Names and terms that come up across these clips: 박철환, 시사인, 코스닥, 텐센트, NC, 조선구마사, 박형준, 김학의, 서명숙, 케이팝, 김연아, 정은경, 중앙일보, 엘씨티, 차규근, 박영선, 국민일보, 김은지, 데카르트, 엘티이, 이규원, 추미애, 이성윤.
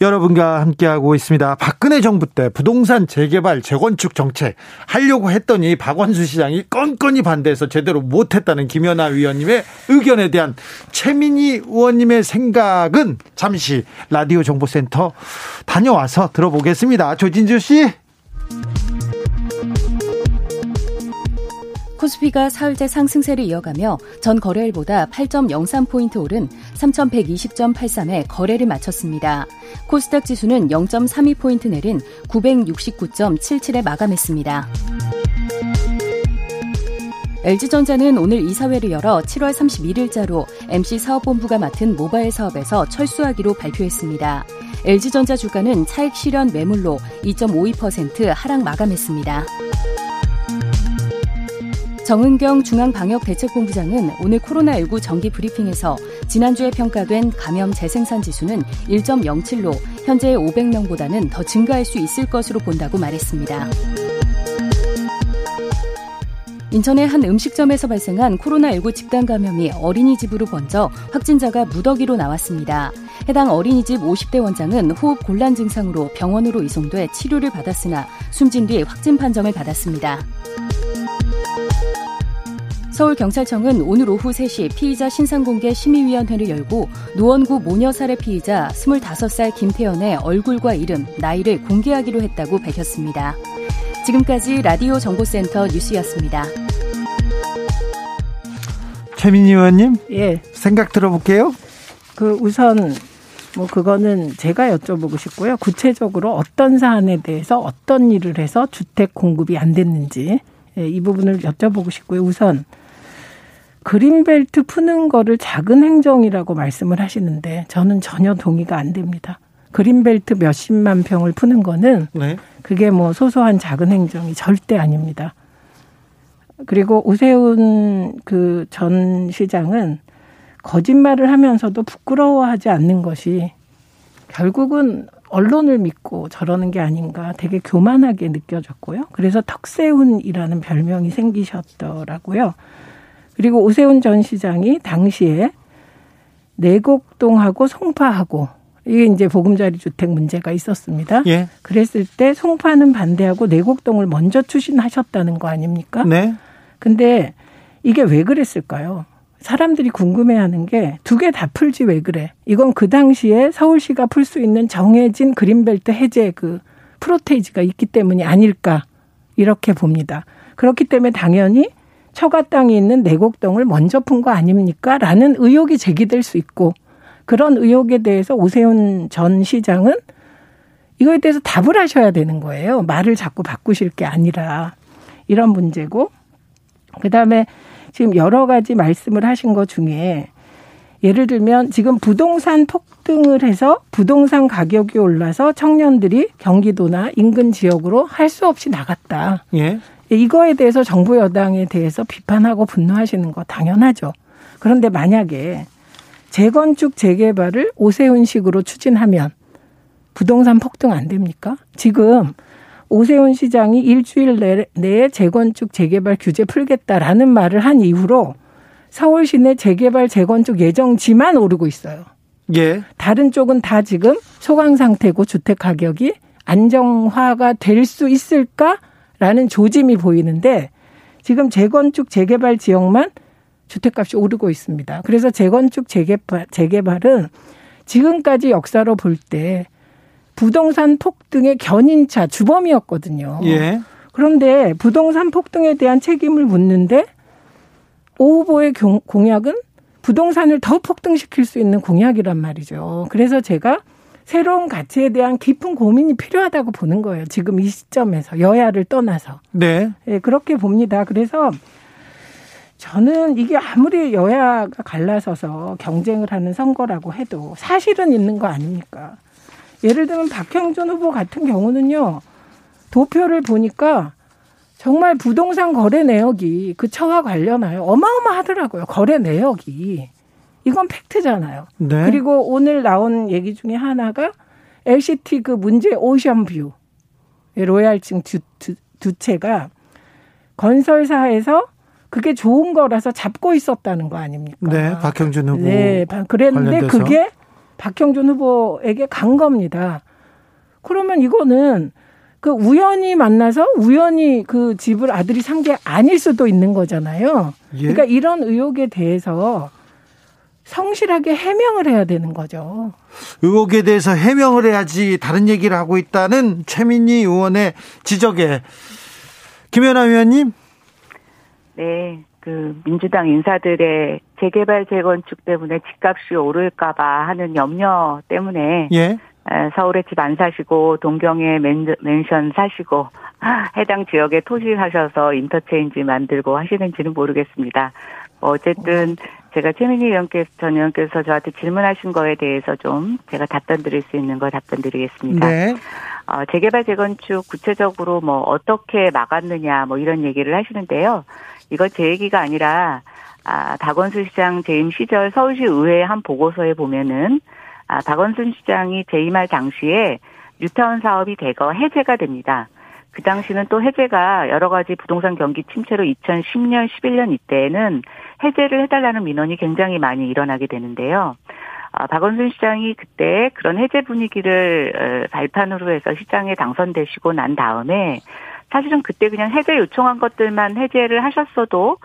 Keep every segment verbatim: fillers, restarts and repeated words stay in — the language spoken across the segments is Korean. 여러분과 함께하고 있습니다. 박근혜 정부 때 부동산 재개발 재건축 정책 하려고 했더니 박원순 시장이 껌껌이 반대해서 제대로 못했다는 김연아 위원님의 의견에 대한 최민희 의원님의 생각은 잠시 라디오 정보센터 다녀와서 들어보겠습니다. 조진주 씨. 코스피가 사흘째 상승세를 이어가며 전 거래일보다 팔 점 영삼 포인트 오른 삼천백이십 점 팔십삼에 거래를 마쳤습니다. 코스닥 지수는 영 점 삼이 포인트 내린 구백육십구 점 칠칠에 마감했습니다. 엘지전자는 오늘 이사회를 열어 칠월 삼십일일자로 엠씨 사업본부가 맡은 모바일 사업에서 철수하기로 발표했습니다. 엘지전자 주가는 차익 실현 매물로 이 점 오이 퍼센트 하락 마감했습니다. 정은경 중앙방역대책본부장은 오늘 코로나십구 정기 브리핑에서 지난주에 평가된 감염 재생산 지수는 일 점 영칠로 현재의 오백 명보다는 더 증가할 수 있을 것으로 본다고 말했습니다. 인천의 한 음식점에서 발생한 코로나십구 집단 감염이 어린이집으로 번져 확진자가 무더기로 나왔습니다. 해당 어린이집 오십 대 원장은 호흡 곤란 증상으로 병원으로 이송돼 치료를 받았으나 숨진 뒤 확진 판정을 받았습니다. 서울경찰청은 오늘 오후 세 시 피의자 신상공개 심의위원회를 열고 노원구 모녀살해 피의자 스물다섯 살 김태현의 얼굴과 이름, 나이를 공개하기로 했다고 밝혔습니다. 지금까지 라디오 정보센터 뉴스였습니다. 최민희 의원님, 예, 생각 들어볼게요. 그 우선 뭐 그거는 제가 여쭤보고 싶고요. 구체적으로 어떤 사안에 대해서 어떤 일을 해서 주택 공급이 안 됐는지, 예, 이 부분을 여쭤보고 싶고요. 우선 그린벨트 푸는 거를 작은 행정이라고 말씀을 하시는데 저는 전혀 동의가 안 됩니다. 그린벨트 몇십만 평을 푸는 거는, 네, 그게 뭐 소소한 작은 행정이 절대 아닙니다. 그리고 오세훈 그 전 시장은 거짓말을 하면서도 부끄러워하지 않는 것이 결국은 언론을 믿고 저러는 게 아닌가 되게 교만하게 느껴졌고요. 그래서 턱세훈이라는 별명이 생기셨더라고요. 그리고 오세훈 전 시장이 당시에 내곡동하고 송파하고, 이게 이제 보금자리 주택 문제가 있었습니다. 예. 그랬을 때 송파는 반대하고 내곡동을 먼저 추진하셨다는 거 아닙니까? 네. 근데 이게 왜 그랬을까요? 사람들이 궁금해하는 게 두 개 다 풀지 왜 그래? 이건 그 당시에 서울시가 풀 수 있는 정해진 그린벨트 해제 그 프로테이지가 있기 때문이 아닐까, 이렇게 봅니다. 그렇기 때문에 당연히 처가 땅이 있는 내곡동을 먼저 푼 거 아닙니까? 라는 의혹이 제기될 수 있고, 그런 의혹에 대해서 오세훈 전 시장은 이거에 대해서 답을 하셔야 되는 거예요. 말을 자꾸 바꾸실 게 아니라. 이런 문제고, 그다음에 지금 여러 가지 말씀을 하신 것 중에 예를 들면 지금 부동산 폭등을 해서 부동산 가격이 올라서 청년들이 경기도나 인근 지역으로 할 수 없이 나갔다. 예. 이거에 대해서 정부 여당에 대해서 비판하고 분노하시는 거 당연하죠. 그런데 만약에 재건축 재개발을 오세훈식으로 추진하면 부동산 폭등 안 됩니까? 지금 오세훈 시장이 일주일 내에 재건축 재개발 규제 풀겠다라는 말을 한 이후로 서울 시내 재개발 재건축 예정지만 오르고 있어요. 예. 다른 쪽은 다 지금 소강 상태고 주택 가격이 안정화가 될 수 있을까라는 조짐이 보이는데 지금 재건축 재개발 지역만 주택값이 오르고 있습니다. 그래서 재건축 재개발, 재개발은 지금까지 역사로 볼 때 부동산 폭등의 견인차, 주범이었거든요. 예. 그런데 부동산 폭등에 대한 책임을 묻는데 오 후보의 공약은 부동산을 더 폭등시킬 수 있는 공약이란 말이죠. 그래서 제가 새로운 가치에 대한 깊은 고민이 필요하다고 보는 거예요. 지금 이 시점에서 여야를 떠나서. 네. 예, 그렇게 봅니다. 그래서 저는 이게 아무리 여야가 갈라서서 경쟁을 하는 선거라고 해도 사실은 있는 거 아닙니까? 예를 들면 박형준 후보 같은 경우는요, 도표를 보니까 정말 부동산 거래 내역이 그 처와 관련하여 어마어마하더라고요. 거래 내역이. 이건 팩트잖아요. 네. 그리고 오늘 나온 얘기 중에 하나가 엘씨티 그 문제 오션뷰 로얄층 두, 두, 두 채가 건설사에서 그게 좋은 거라서 잡고 있었다는 거 아닙니까? 네, 박형준 후보. 네, 그랬는데 관련돼서. 그게 박형준 후보에게 간 겁니다. 그러면 이거는 그 우연히 만나서 우연히 그 집을 아들이 산 게 아닐 수도 있는 거잖아요. 예? 그러니까 이런 의혹에 대해서 성실하게 해명을 해야 되는 거죠. 의혹에 대해서 해명을 해야지 다른 얘기를 하고 있다는 최민희 의원의 지적에 김연아 의원님. 네, 그 민주당 인사들의 재개발 재건축 때문에 집값이 오를까봐 하는 염려 때문에. 예. 서울에 집 안 사시고 동경에 맨션 사시고 해당 지역에 토지 사셔서 인터체인지 만들고 하시는지는 모르겠습니다. 어쨌든 제가 최민희 의원께서 전 의원께서 저한테 질문하신 거에 대해서 좀 제가 답변 드릴 수 있는 거 답변 드리겠습니다. 네. 어, 재개발 재건축 구체적으로 뭐 어떻게 막았느냐 뭐 이런 얘기를 하시는데요. 이거 제 얘기가 아니라 아, 박원순 시장 재임 시절 서울시 의회 한 보고서에 보면은. 아, 박원순 시장이 재임할 당시에 뉴타운 사업이 대거 해제가 됩니다. 그 당시는 또 해제가 여러 가지 부동산 경기 침체로 이천십 년, 십일 년 이때에는 해제를 해달라는 민원이 굉장히 많이 일어나게 되는데요. 아, 박원순 시장이 그때 그런 해제 분위기를 발판으로 해서 시장에 당선되시고 난 다음에 사실은 그때 그냥 해제 요청한 것들만 해제를 하셨어도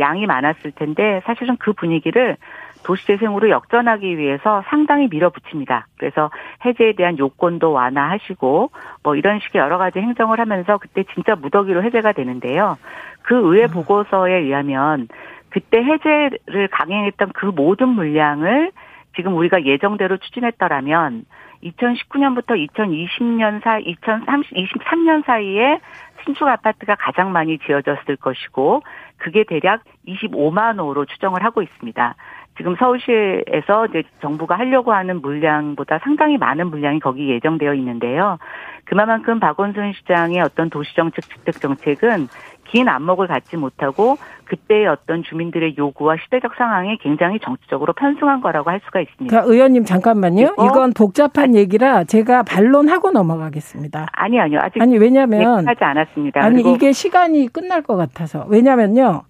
양이 많았을 텐데 사실은 그 분위기를 도시재생으로 역전하기 위해서 상당히 밀어붙입니다. 그래서 해제에 대한 요건도 완화하시고 뭐 이런 식의 여러 가지 행정을 하면서 그때 진짜 무더기로 해제가 되는데요. 그 의회 보고서에 의하면 그때 해제를 강행했던 그 모든 물량을 지금 우리가 예정대로 추진했더라면 이천십구 년부터 이천이십 년 사이, 이천이십삼 년 사이에 신축 아파트가 가장 많이 지어졌을 것이고 그게 대략 이십오만 호로 추정을 하고 있습니다. 지금 서울시에서 이제 정부가 하려고 하는 물량보다 상당히 많은 물량이 거기 예정되어 있는데요. 그만큼 박원순 시장의 어떤 도시정책, 주택정책은 긴 안목을 갖지 못하고 그때의 어떤 주민들의 요구와 시대적 상황에 굉장히 정치적으로 편승한 거라고 할 수가 있습니다. 자, 의원님 잠깐만요. 어? 이건 복잡한 얘기라 제가 반론하고 넘어가겠습니다. 아니, 아니요. 아직 아니, 왜냐면 하지 않았습니다. 아니, 이게 시간이 끝날 것 같아서. 왜냐면요.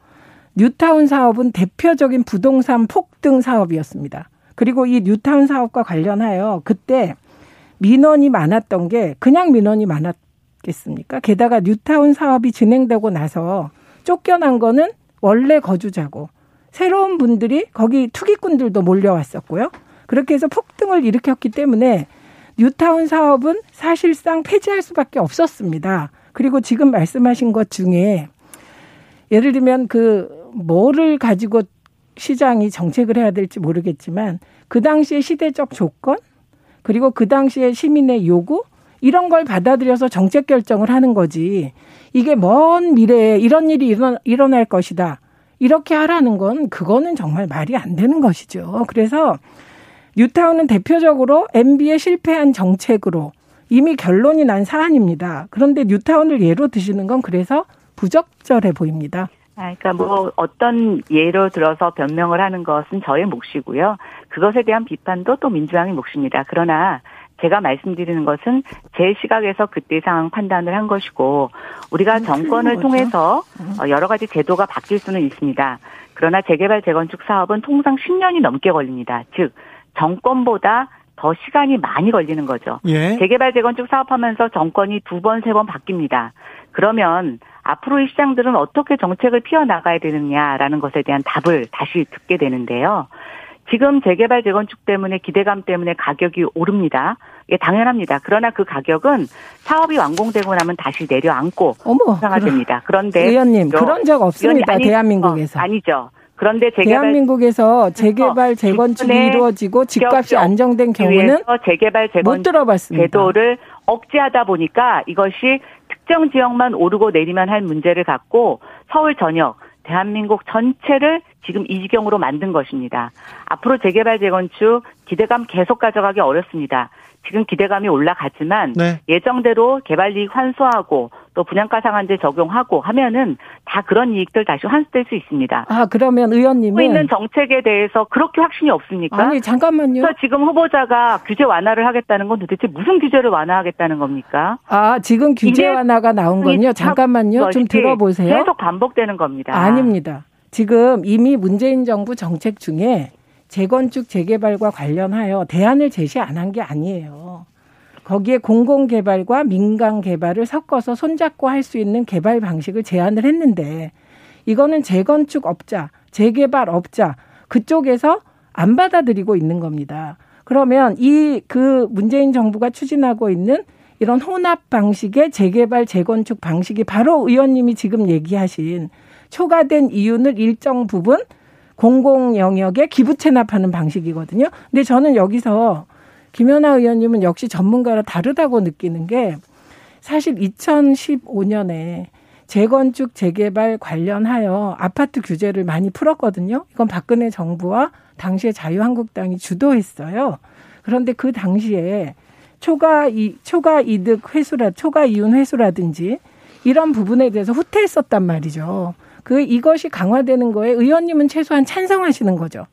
뉴타운 사업은 대표적인 부동산 폭등 사업이었습니다. 그리고 이 뉴타운 사업과 관련하여 그때 민원이 많았던 게 그냥 민원이 많았겠습니까? 게다가 뉴타운 사업이 진행되고 나서 쫓겨난 거는 원래 거주자고 새로운 분들이 거기 투기꾼들도 몰려왔었고요. 그렇게 해서 폭등을 일으켰기 때문에 뉴타운 사업은 사실상 폐지할 수밖에 없었습니다. 그리고 지금 말씀하신 것 중에 예를 들면 그 뭐를 가지고 시장이 정책을 해야 될지 모르겠지만 그 당시의 시대적 조건 그리고 그 당시의 시민의 요구 이런 걸 받아들여서 정책 결정을 하는 거지 이게 먼 미래에 이런 일이 일어나, 일어날 것이다. 이렇게 하라는 건 그거는 정말 말이 안 되는 것이죠. 그래서 뉴타운은 대표적으로 엠비의 실패한 정책으로 이미 결론이 난 사안입니다. 그런데 뉴타운을 예로 드시는 건 그래서 부적절해 보입니다. 그러니까 뭐 어떤 예로 들어서 변명을 하는 것은 저의 몫이고요. 그것에 대한 비판도 또 민주당의 몫입니다. 그러나 제가 말씀드리는 것은 제 시각에서 그때 상황 판단을 한 것이고 우리가 정권을 통해서 여러 가지 제도가 바뀔 수는 있습니다. 그러나 재개발 재건축 사업은 통상 십 년이 넘게 걸립니다. 즉 정권보다 더 시간이 많이 걸리는 거죠. 예. 재개발 재건축 사업하면서 정권이 두 번, 세 번 바뀝니다. 그러면 앞으로의 시장들은 어떻게 정책을 피어나가야 되느냐라는 것에 대한 답을 다시 듣게 되는데요. 지금 재개발 재건축 때문에 기대감 때문에 가격이 오릅니다. 예, 당연합니다. 그러나 그 가격은 사업이 완공되고 나면 다시 내려앉고 상승화됩니다. 그런데 의원님 그런 적 없습니다. 아니, 대한민국에서. 어, 아니죠. 그런데 재개발 대한민국에서 재개발 재건축이 이루어지고 집값이 안정된 경우는 재개발 재건축 못 들어봤습니다. 제도를 억제하다 보니까 이것이 특정 지역만 오르고 내리만 할 문제를 갖고 서울 전역, 대한민국 전체를 지금 이 지경으로 만든 것입니다. 앞으로 재개발 재건축 기대감 계속 가져가기 어렵습니다. 지금 기대감이 올라가지만 네. 예정대로 개발이익 환수하고 또 분양가 상한제 적용하고 하면은 다 그런 이익들 다시 환수될 수 있습니다. 아 그러면 의원님은 있는 정책에 대해서 그렇게 확신이 없습니까? 아니 잠깐만요. 그래서 지금 후보자가 규제 완화를 하겠다는 건 도대체 무슨 규제를 완화하겠다는 겁니까? 아 지금 규제 완화가 나온 건요. 잠깐만요. 좀 들어보세요. 계속 반복되는 겁니다. 아닙니다. 지금 이미 문재인 정부 정책 중에 재건축 재개발과 관련하여 대안을 제시 안 한 게 아니에요. 거기에 공공개발과 민간개발을 섞어서 손잡고 할 수 있는 개발 방식을 제안을 했는데 이거는 재건축업자, 재개발업자 그쪽에서 안 받아들이고 있는 겁니다. 그러면 이 그 문재인 정부가 추진하고 있는 이런 혼합 방식의 재개발, 재건축 방식이 바로 의원님이 지금 얘기하신 초과된 이윤을 일정 부분 공공 영역에 기부 체납하는 방식이거든요. 근데 저는 여기서 김연아 의원님은 역시 전문가라 다르다고 느끼는 게 사실 이천십오 년에 재건축 재개발 관련하여 아파트 규제를 많이 풀었거든요. 이건 박근혜 정부와 당시에 자유한국당이 주도했어요. 그런데 그 당시에 초과 이 초과 이득 회수라 초과 이윤 회수라든지 이런 부분에 대해서 후퇴했었단 말이죠. 그 이것이 강화되는 거에 의원님은 최소한 찬성하시는 거죠.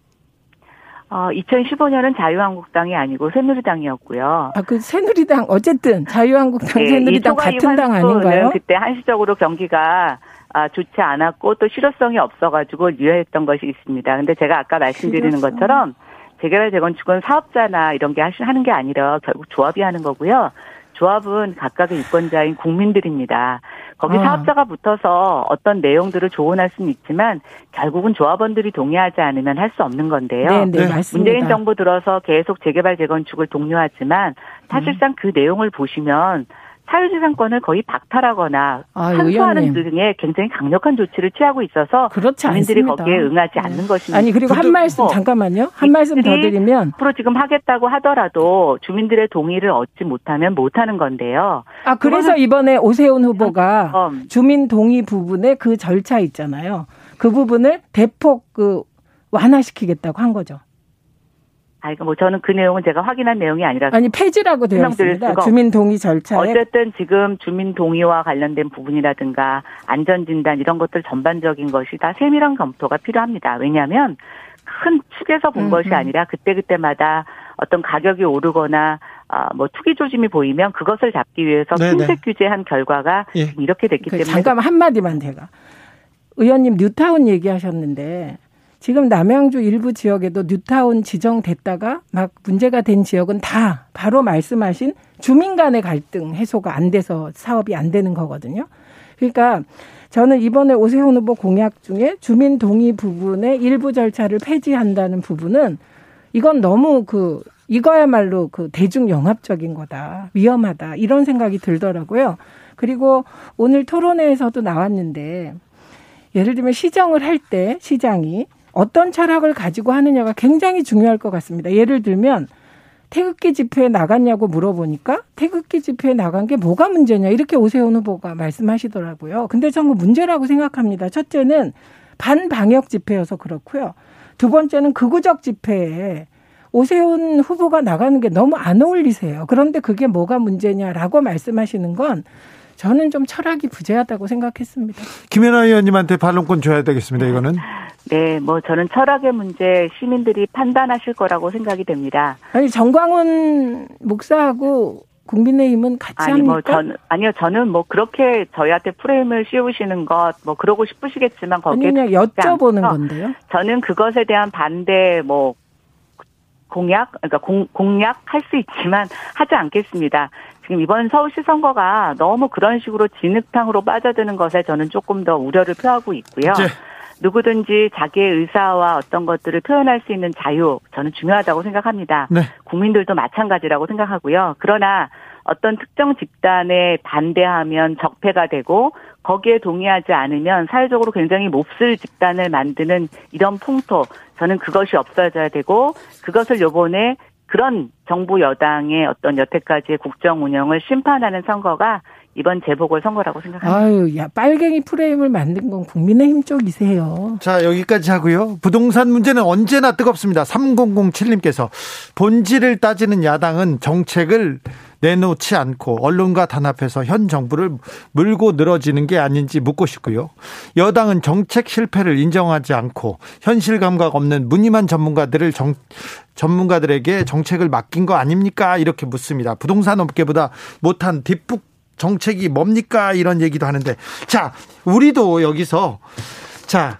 어, 이천십오 년은 자유한국당이 아니고 새누리당이었고요. 아, 그 새누리당 어쨌든 자유한국당, 네, 새누리당 같은 당 아닌가요? 그때 한시적으로 경기가 아, 좋지 않았고 또 실효성이 없어가지고 유예했던 것이 있습니다. 그런데 제가 아까 말씀드리는 실효성. 것처럼 재개발 재건축은 사업자나 이런 게 하는 게 아니라 결국 조합이 하는 거고요. 조합은 각각의 유권자인 국민들입니다. 거기 아. 사업자가 붙어서 어떤 내용들을 조언할 수는 있지만 결국은 조합원들이 동의하지 않으면 할 수 없는 건데요. 네, 네, 맞습니다. 문재인 정부 들어서 계속 재개발, 재건축을 독려하지만 사실상 음. 그 내용을 보시면 사유재산권을 거의 박탈하거나 환수하는 아, 등의 굉장히 강력한 조치를 취하고 있어서 국민들이 거기에 응하지 네. 않는 것입니다. 아니 그리고 한 말씀 잠깐만요. 한 말씀 더 드리면 앞으로 지금 하겠다고 하더라도 주민들의 동의를 얻지 못하면 못하는 건데요. 아 그래서 이번에 오세훈 후보가 주민 동의 부분에 그 절차 있잖아요. 그 부분을 대폭 그 완화시키겠다고 한 거죠. 아니, 뭐, 저는 그 내용은 제가 확인한 내용이 아니라서. 아니, 폐지라고 되어 있습니다. 주민 동의 절차에. 어쨌든 지금 주민 동의와 관련된 부분이라든가 안전진단 이런 것들 전반적인 것이 다 세밀한 검토가 필요합니다. 왜냐하면 큰 축에서 본 음흠. 것이 아니라 그때그때마다 어떤 가격이 오르거나 뭐 투기 조짐이 보이면 그것을 잡기 위해서 틈새 규제한 결과가 예. 이렇게 됐기 때문에. 잠깐만 한마디만 제가. 의원님 뉴타운 얘기하셨는데. 지금 남양주 일부 지역에도 뉴타운 지정됐다가 막 문제가 된 지역은 다 바로 말씀하신 주민 간의 갈등 해소가 안 돼서 사업이 안 되는 거거든요. 그러니까 저는 이번에 오세훈 후보 공약 중에 주민 동의 부분의 일부 절차를 폐지한다는 부분은 이건 너무 그 이거야말로 그 대중 영합적인 거다. 위험하다. 이런 생각이 들더라고요. 그리고 오늘 토론회에서도 나왔는데 예를 들면 시정을 할 때 시장이 어떤 철학을 가지고 하느냐가 굉장히 중요할 것 같습니다. 예를 들면 태극기 집회에 나갔냐고 물어보니까 태극기 집회에 나간 게 뭐가 문제냐 이렇게 오세훈 후보가 말씀하시더라고요. 근데 저는 문제라고 생각합니다. 첫째는 반방역 집회여서 그렇고요. 두 번째는 극우적 집회에 오세훈 후보가 나가는 게 너무 안 어울리세요. 그런데 그게 뭐가 문제냐라고 말씀하시는 건 저는 좀 철학이 부재하다고 생각했습니다. 김연아 의원님한테 반론권 줘야 되겠습니다. 이거는. 네, 뭐 저는 철학의 문제 시민들이 판단하실 거라고 생각이 됩니다. 아니 정광훈 목사하고 국민의힘은 같이 아니, 합니까? 뭐 전, 아니요, 저는 뭐 그렇게 저희한테 프레임을 씌우시는 것 뭐 그러고 싶으시겠지만 거기에 아니, 그냥 여쭤보는 건데요. 저는 그것에 대한 반대 뭐. 공약, 그러니까 공, 공약할 수 있지만 하지 않겠습니다. 지금 이번 서울시 선거가 너무 그런 식으로 진흙탕으로 빠져드는 것에 저는 조금 더 우려를 표하고 있고요. 네. 누구든지 자기의 의사와 어떤 것들을 표현할 수 있는 자유, 저는 중요하다고 생각합니다. 네. 국민들도 마찬가지라고 생각하고요. 그러나 어떤 특정 집단에 반대하면 적폐가 되고 거기에 동의하지 않으면 사회적으로 굉장히 몹쓸 집단을 만드는 이런 풍토, 저는 그것이 없어져야 되고 그것을 요번에 그런 정부 여당의 어떤 여태까지의 국정 운영을 심판하는 선거가 이번 재보궐선거라고 생각합니다. 아유, 야, 빨갱이 프레임을 만든 건 국민의힘 쪽이세요. 자, 여기까지 하고요. 부동산 문제는 언제나 뜨겁습니다. 삼공공칠님께서 본질을 따지는 야당은 정책을 내놓지 않고 언론과 단합해서 현 정부를 물고 늘어지는 게 아닌지 묻고 싶고요. 여당은 정책 실패를 인정하지 않고 현실 감각 없는 무늬만 전문가들을 정, 전문가들에게 정책을 맡긴 거 아닙니까? 이렇게 묻습니다. 부동산 업계보다 못한 뒷북 정책이 뭡니까? 이런 얘기도 하는데, 자, 우리도 여기서 자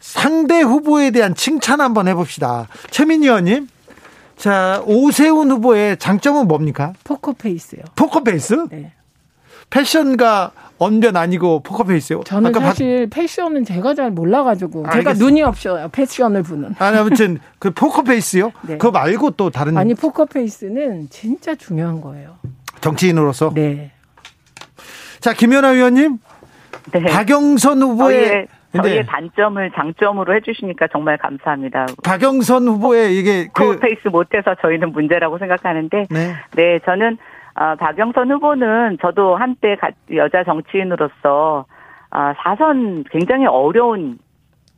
상대 후보에 대한 칭찬 한번 해봅시다. 최민희 의원님, 자, 오세훈 후보의 장점은 뭡니까? 포커페이스요. 포커페이스? 네. 패션과 언변 아니고 포커페이스요? 저는 아까 사실 바... 패션은 제가 잘 몰라가지고. 알겠습니다. 제가 눈이 없어요, 패션을 보는. 아니, 아무튼 그 포커페이스요? 네. 그거 말고 또 다른. 아니, 포커페이스는 진짜 중요한 거예요, 정치인으로서. 네. 자, 김연아 의원님, 네. 박영선 후보의 저희의, 저희의 네. 단점을 장점으로 해주시니까 정말 감사합니다. 박영선 후보의 이게 코페이스 그... 못해서 저희는 문제라고 생각하는데, 네, 네, 저는 어, 박영선 후보는 저도 한때 가, 여자 정치인으로서 어, 사선 굉장히 어려운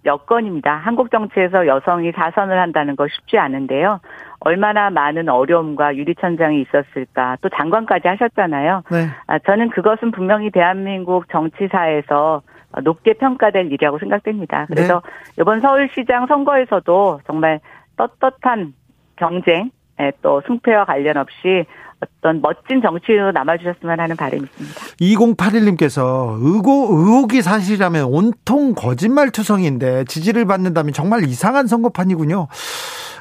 여건입니다. 한국 정치에서 여성이 사선을 한다는 거 쉽지 않은데요. 얼마나 많은 어려움과 유리천장이 있었을까. 또 장관까지 하셨잖아요. 네. 아, 저는 그것은 분명히 대한민국 정치사에서 높게 평가될 일이라고 생각됩니다. 그래서 네. 이번 서울시장 선거에서도 정말 떳떳한 경쟁, 예, 또 승패와 관련 없이 어떤 멋진 정치인으로 남아주셨으면 하는 바람이 있습니다. 이공팔일님께서 의고, 의혹이 사실이라면 온통 거짓말투성인데 지지를 받는다면 정말 이상한 선거판이군요.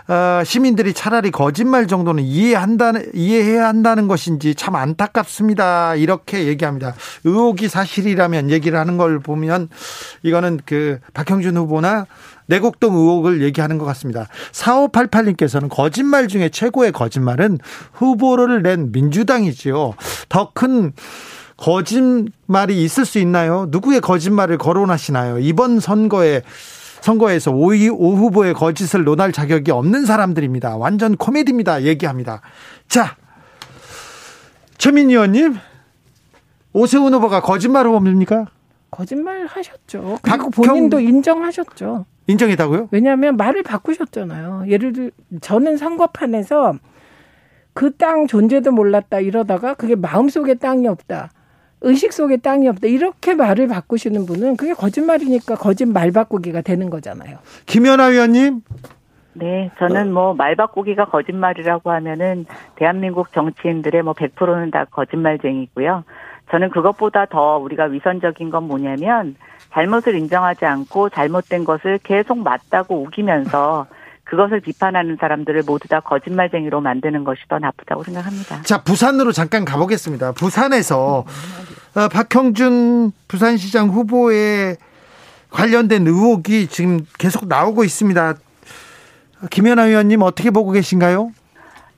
어, 시민들이 차라리 거짓말 정도는 이해한다, 이해해야 한다는 것인지 참 안타깝습니다. 이렇게 얘기합니다. 의혹이 사실이라면 얘기를 하는 걸 보면 이거는 그 박형준 후보나 내곡동 의혹을 얘기하는 것 같습니다. 사오팔팔님께서는 거짓말 중에 최고의 거짓말은 후보를 낸 민주당이지요. 더 큰 거짓말이 있을 수 있나요? 누구의 거짓말을 거론하시나요? 이번 선거에 선거에서 오, 오 후보의 거짓을 논할 자격이 없는 사람들입니다. 완전 코미디입니다. 얘기합니다. 자, 최민희 의원님, 오세훈 후보가 거짓말 후보입니까? 거짓말 하셨죠. 그리고 본인도 경... 인정하셨죠. 인정했다고요? 왜냐하면 말을 바꾸셨잖아요. 예를 들어 저는 선거판에서 그 땅 존재도 몰랐다 이러다가 그게 마음속에 땅이 없다, 의식 속에 땅이 없다, 이렇게 말을 바꾸시는 분은 그게 거짓말이니까 거짓말 바꾸기가 되는 거잖아요. 김연아 위원님. 네, 저는 뭐 말 바꾸기가 거짓말이라고 하면은 대한민국 정치인들의 뭐 백 퍼센트는 다 거짓말쟁이고요. 저는 그것보다 더 우리가 위선적인 건 뭐냐면 잘못을 인정하지 않고 잘못된 것을 계속 맞다고 우기면서 그것을 비판하는 사람들을 모두 다 거짓말쟁이로 만드는 것이 더 나쁘다고 생각합니다. 자, 부산으로 잠깐 가보겠습니다. 부산에서 어, 박형준 부산시장 후보에 관련된 의혹이 지금 계속 나오고 있습니다. 김연아 의원님, 어떻게 보고 계신가요?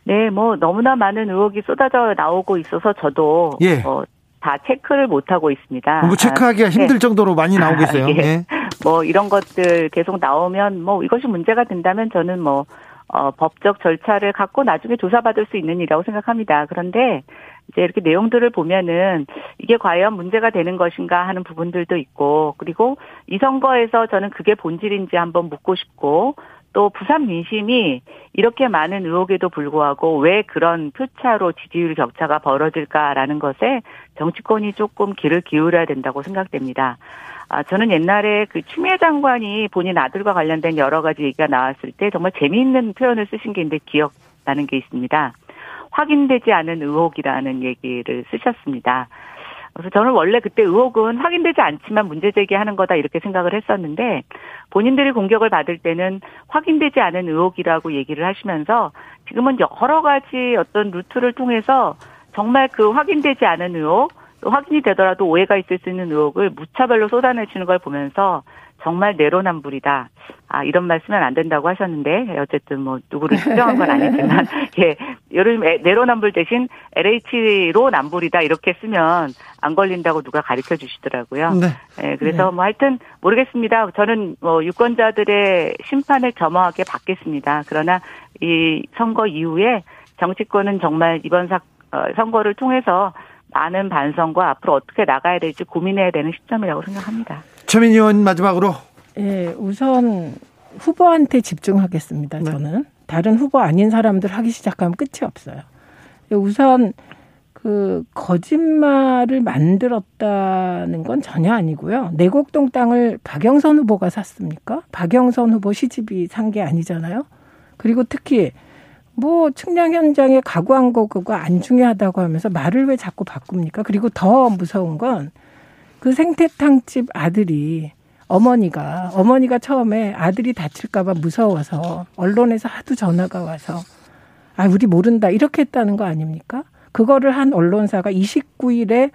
네, 뭐 너무나 많은 의혹이 쏟아져 나오고 있어서 저도 예. 어, 다 체크를 못하고 있습니다. 뭐 체크하기가 아, 힘들 네. 정도로 많이 나오고 있어요. 아, 예. 네. 뭐 이런 것들 계속 나오면 뭐 이것이 문제가 된다면 저는 뭐 어, 법적 절차를 갖고 나중에 조사받을 수 있는 일이라고 생각합니다. 그런데 이제 이렇게 내용들을 보면은 이게 과연 문제가 되는 것인가 하는 부분들도 있고, 그리고 이 선거에서 저는 그게 본질인지 한번 묻고 싶고, 또 부산 민심이 이렇게 많은 의혹에도 불구하고 왜 그런 표차로 지지율 격차가 벌어질까라는 것에 정치권이 조금 귀를 기울여야 된다고 생각됩니다. 아, 저는 옛날에 그 추미애 장관이 본인 아들과 관련된 여러 가지 얘기가 나왔을 때 정말 재미있는 표현을 쓰신 게 있는데 기억나는 게 있습니다. 확인되지 않은 의혹이라는 얘기를 쓰셨습니다. 그래서 저는 원래 그때 의혹은 확인되지 않지만 문제 제기하는 거다 이렇게 생각을 했었는데, 본인들이 공격을 받을 때는 확인되지 않은 의혹이라고 얘기를 하시면서 지금은 여러 가지 어떤 루트를 통해서 정말 그 확인되지 않은 의혹, 또 확인이 되더라도 오해가 있을 수 있는 의혹을 무차별로 쏟아내시는 걸 보면서 정말 내로남불이다, 아, 이런 말씀은 안 된다고 하셨는데, 어쨌든 뭐 누구를 추정한 건 아니지만 예, 요즘 내로남불 대신 엘에이치로 남불이다 이렇게 쓰면 안 걸린다고 누가 가르쳐 주시더라고요. 네. 예, 그래서 네. 뭐 하여튼 모르겠습니다. 저는 뭐 유권자들의 심판을 겸허하게 받겠습니다. 그러나 이 선거 이후에 정치권은 정말 이번 사, 어, 선거를 통해서 많은 반성과 앞으로 어떻게 나가야 될지 고민해야 되는 시점이라고 생각합니다. 최민희 의원 마지막으로. 예, 우선 후보한테 집중하겠습니다. 네. 저는 다른 후보 아닌 사람들 하기 시작하면 끝이 없어요. 우선 그 거짓말을 만들었다는 건 전혀 아니고요. 내곡동 땅을 박영선 후보가 샀습니까? 박영선 후보 시집이 산 게 아니잖아요. 그리고 특히 뭐 측량 현장에 가구한 거 그거 안 중요하다고 하면서 말을 왜 자꾸 바꿉니까? 그리고 더 무서운 건 그 생태탕집 아들이 어머니가 어머니가 처음에 아들이 다칠까 봐 무서워서 언론에서 하도 전화가 와서 아 우리 모른다 이렇게 했다는 거 아닙니까? 그거를 한 언론사가 이십구 일에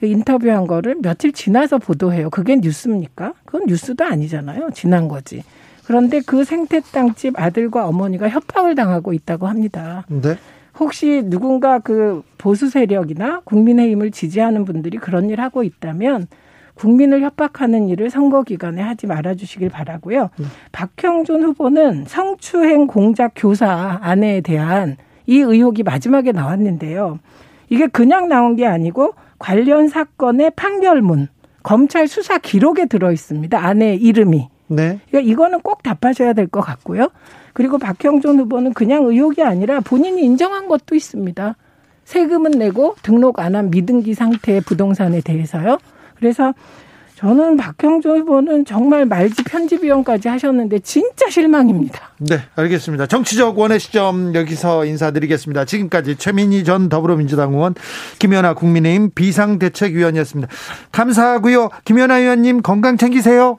인터뷰한 거를 며칠 지나서 보도해요. 그게 뉴스입니까? 그건 뉴스도 아니잖아요. 지난 거지. 그런데 그 생태땅집 아들과 어머니가 협박을 당하고 있다고 합니다. 네. 혹시 누군가 그 보수 세력이나 국민의힘을 지지하는 분들이 그런 일 하고 있다면 국민을 협박하는 일을 선거 기간에 하지 말아주시길 바라고요. 네. 박형준 후보는 성추행 공작 교사 아내에 대한 이 의혹이 마지막에 나왔는데요. 이게 그냥 나온 게 아니고 관련 사건의 판결문, 검찰 수사 기록에 들어 있습니다. 아내의 이름이. 네. 그러니까 이거는 꼭 답하셔야 될 것 같고요. 그리고 박형준 후보는 그냥 의혹이 아니라 본인이 인정한 것도 있습니다. 세금은 내고 등록 안 한 미등기 상태의 부동산에 대해서요. 그래서 저는 박형준 후보는 정말 말지 편집위원까지 하셨는데 진짜 실망입니다. 네, 알겠습니다. 정치적 원의 시점 여기서 인사드리겠습니다. 지금까지 최민희 전 더불어민주당 의원, 김연아 국민의힘 비상대책위원이었습니다. 감사하고요. 김연아 의원님 건강 챙기세요.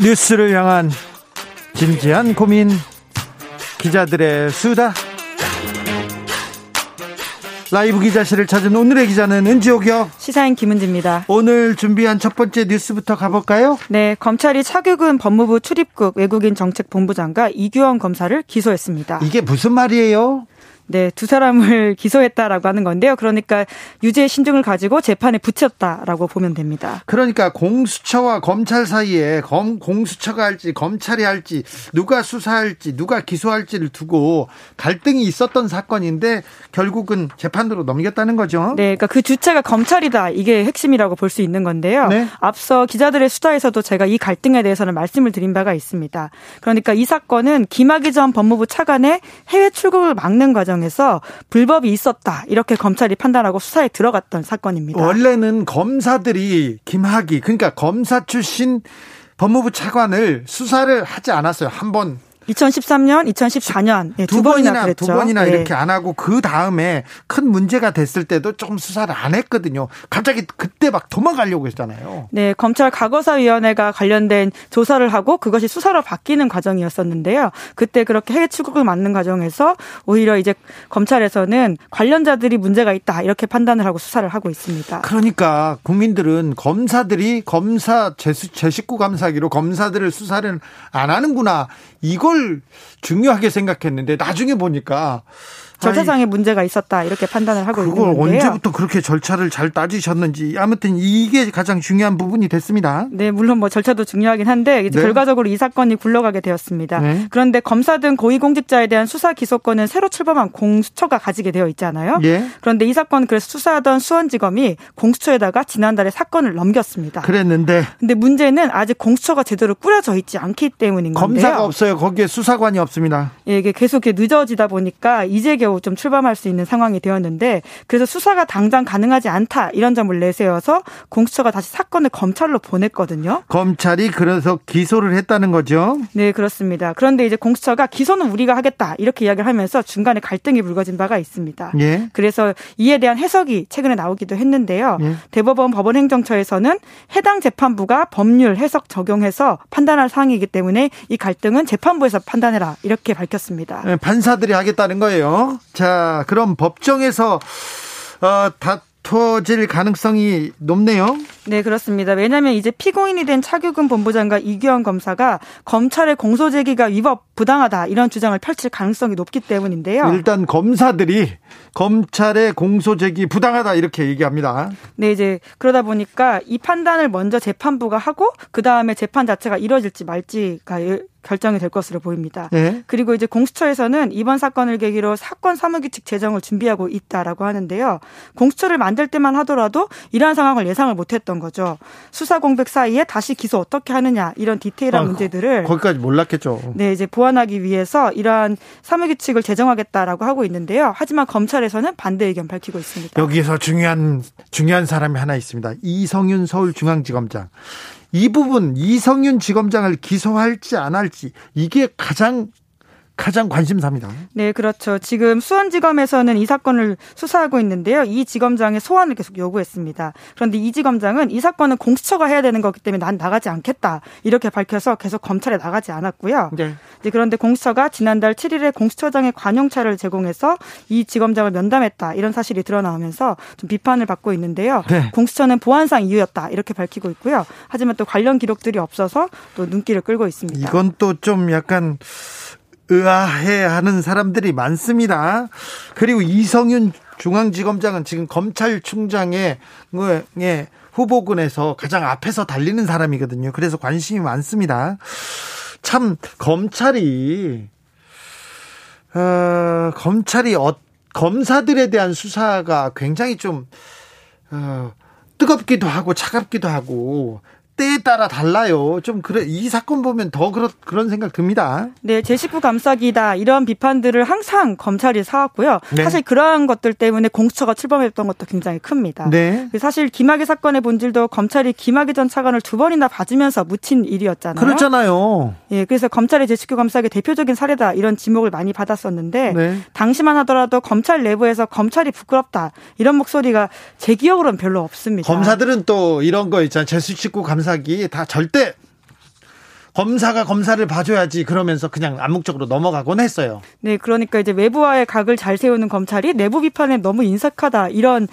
뉴스를 향한 진지한 고민, 기자들의 수다. 라이브 기자실을 찾은 오늘의 기자는 은지옥이요. 시사인 김은지입니다. 오늘 준비한 첫 번째 뉴스부터 가볼까요? 네, 검찰이 차규근 법무부 출입국 외국인 정책본부장과 이규원 검사를 기소했습니다. 이게 무슨 말이에요? 네, 두 사람을 기소했다라고 하는 건데요. 그러니까 유죄 신중을 가지고 재판에 붙였다라고 보면 됩니다. 그러니까 공수처와 검찰 사이에 검, 공수처가 할지 검찰이 할지 누가 수사할지 누가 기소할지를 두고 갈등이 있었던 사건인데 결국은 재판으로 넘겼다는 거죠. 네, 그러니까 그 주체가 검찰이다. 이게 핵심이라고 볼 수 있는 건데요. 네. 앞서 기자들의 수다에서도 제가 이 갈등에 대해서는 말씀을 드린 바가 있습니다. 그러니까 이 사건은 김학의 전 법무부 차관의 해외 출국을 막는 과정 에서 불법이 있었다 이렇게 검찰이 판단하고 수사에 들어갔던 사건입니다. 원래는 검사들이 김학의 그러니까 검사 출신 법무부 차관을 수사를 하지 않았어요. 한 번. 이천십삼 년, 이천십사 년 네, 두, 두 번이나, 번이나 그랬죠. 두 번이나 네. 이렇게 안 하고 그 다음에 큰 문제가 됐을 때도 조금 수사를 안 했거든요. 갑자기 그때 막 도망가려고 했잖아요. 네, 검찰 과거사위원회가 관련된 조사를 하고 그것이 수사로 바뀌는 과정이었었는데요. 그때 그렇게 해외 출국을 막는 과정에서 오히려 이제 검찰에서는 관련자들이 문제가 있다 이렇게 판단을 하고 수사를 하고 있습니다. 그러니까 국민들은 검사들이 검사 제식구 감사기로 검사들을 수사를 안 하는구나 이걸 중요하게 생각했는데 나중에 보니까 절차상의 문제가 있었다 이렇게 판단을 하고 있는데요. 그걸 언제부터 그렇게 절차를 잘 따지셨는지 아무튼 이게 가장 중요한 부분이 됐습니다. 네, 물론 뭐 절차도 중요하긴 한데 이제 네. 결과적으로 이 사건이 굴러가게 되었습니다. 네. 그런데 검사 등 고위공직자에 대한 수사 기소권은 새로 출범한 공수처가 가지게 되어 있잖아요. 네. 그런데 이 사건 그래서 수사하던 수원지검이 공수처에다가 지난달에 사건을 넘겼습니다. 그랬는데 근데 문제는 아직 공수처가 제대로 꾸려져 있지 않기 때문인 건데요. 검사가 없어요. 거기에 수사관이 없습니다. 예, 이게 계속 늦어지다 보니까 이제 겨우 좀 출범할 수 있는 상황이 되었는데 그래서 수사가 당장 가능하지 않다 이런 점을 내세워서 공수처가 다시 사건을 검찰로 보냈거든요. 검찰이 그래서 기소를 했다는 거죠. 네, 그렇습니다. 그런데 이제 공수처가 기소는 우리가 하겠다 이렇게 이야기를 하면서 중간에 갈등이 불거진 바가 있습니다. 예. 그래서 이에 대한 해석이 최근에 나오기도 했는데요. 예. 대법원 법원행정처에서는 해당 재판부가 법률 해석 적용해서 판단할 사항이기 때문에 이 갈등은 재판부에서 판단해라 이렇게 밝혔습니다. 네, 판사들이 하겠다는 거예요. 자, 그럼 법정에서 어, 다 터질 가능성이 높네요. 네, 그렇습니다. 왜냐하면 이제 피고인이 된 차규근 본부장과 이규현 검사가 검찰의 공소 제기가 위법 부당하다 이런 주장을 펼칠 가능성이 높기 때문인데요. 일단 검사들이 검찰의 공소 제기 부당하다 이렇게 얘기합니다. 네, 이제 그러다 보니까 이 판단을 먼저 재판부가 하고 그 다음에 재판 자체가 이뤄질지 말지가 결정이 될 것으로 보입니다. 네. 그리고 이제 공수처에서는 이번 사건을 계기로 사건 사무규칙 제정을 준비하고 있다라고 하는데요. 공수처를 만들 때만 하더라도 이러한 상황을 예상을 못했던 거죠. 수사 공백 사이에 다시 기소 어떻게 하느냐 이런 디테일한 아, 문제들을 거기까지 몰랐겠죠. 네, 이제 보완하기 위해서 이러한 사무규칙을 제정하겠다라고 하고 있는데요. 하지만 검찰에서는 반대 의견 밝히고 있습니다. 여기에서 중요한 중요한 사람이 하나 있습니다. 이성윤 서울중앙지검장. 이 부분 이성윤 지검장을 기소할지 안 할지 이게 가장 가장 관심사입니다. 네, 그렇죠. 지금 수원지검에서는 이 사건을 수사하고 있는데요. 이 지검장의 소환을 계속 요구했습니다. 그런데 이 지검장은 이 사건은 공수처가 해야 되는 거기 때문에 난 나가지 않겠다 이렇게 밝혀서 계속 검찰에 나가지 않았고요. 네. 이제 그런데 공수처가 지난달 칠일에 공수처장의 관용차를 제공해서 이 지검장을 면담했다 이런 사실이 드러나오면서 좀 비판을 받고 있는데요. 네. 공수처는 보안상 이유였다 이렇게 밝히고 있고요. 하지만 또 관련 기록들이 없어서 또 눈길을 끌고 있습니다. 이건 또 좀 약간 의아해하는 사람들이 많습니다. 그리고 이성윤 중앙지검장은 지금 검찰총장의 후보군에서 가장 앞에서 달리는 사람이거든요. 그래서 관심이 많습니다. 참 검찰이 어, 검찰이 어, 검사들에 대한 수사가 굉장히 좀 어, 뜨겁기도 하고 차갑기도 하고 때에 따라 달라요. 좀 그래 이 사건 보면 더 그런 그런 생각 듭니다. 네, 제 식구 감싸기다 이런 비판들을 항상 검찰이 사왔고요. 네. 사실 그러한 것들 때문에 공수처가 출범했던 것도 굉장히 큽니다. 네. 사실 김학의 사건의 본질도 검찰이 김학의 전 차관을 두 번이나 봐주면서 묻힌 일이었잖아요. 그렇잖아요. 예, 그래서 검찰의 제 식구 감싸기 대표적인 사례다 이런 지목을 많이 받았었는데 네. 당시만 하더라도 검찰 내부에서 검찰이 부끄럽다 이런 목소리가 제 기억으로는 별로 없습니다. 검사들은 또 이런 거 있잖아요. 제 식구 감싸기 사기 다 절대 검사가 검사를 봐줘야지 그러면서 그냥 암묵적으로 넘어가곤 했어요. 네, 그러니까 이제 외부와의 각을 잘 세우는 검찰이 내부 비판에 너무 인색하다 이런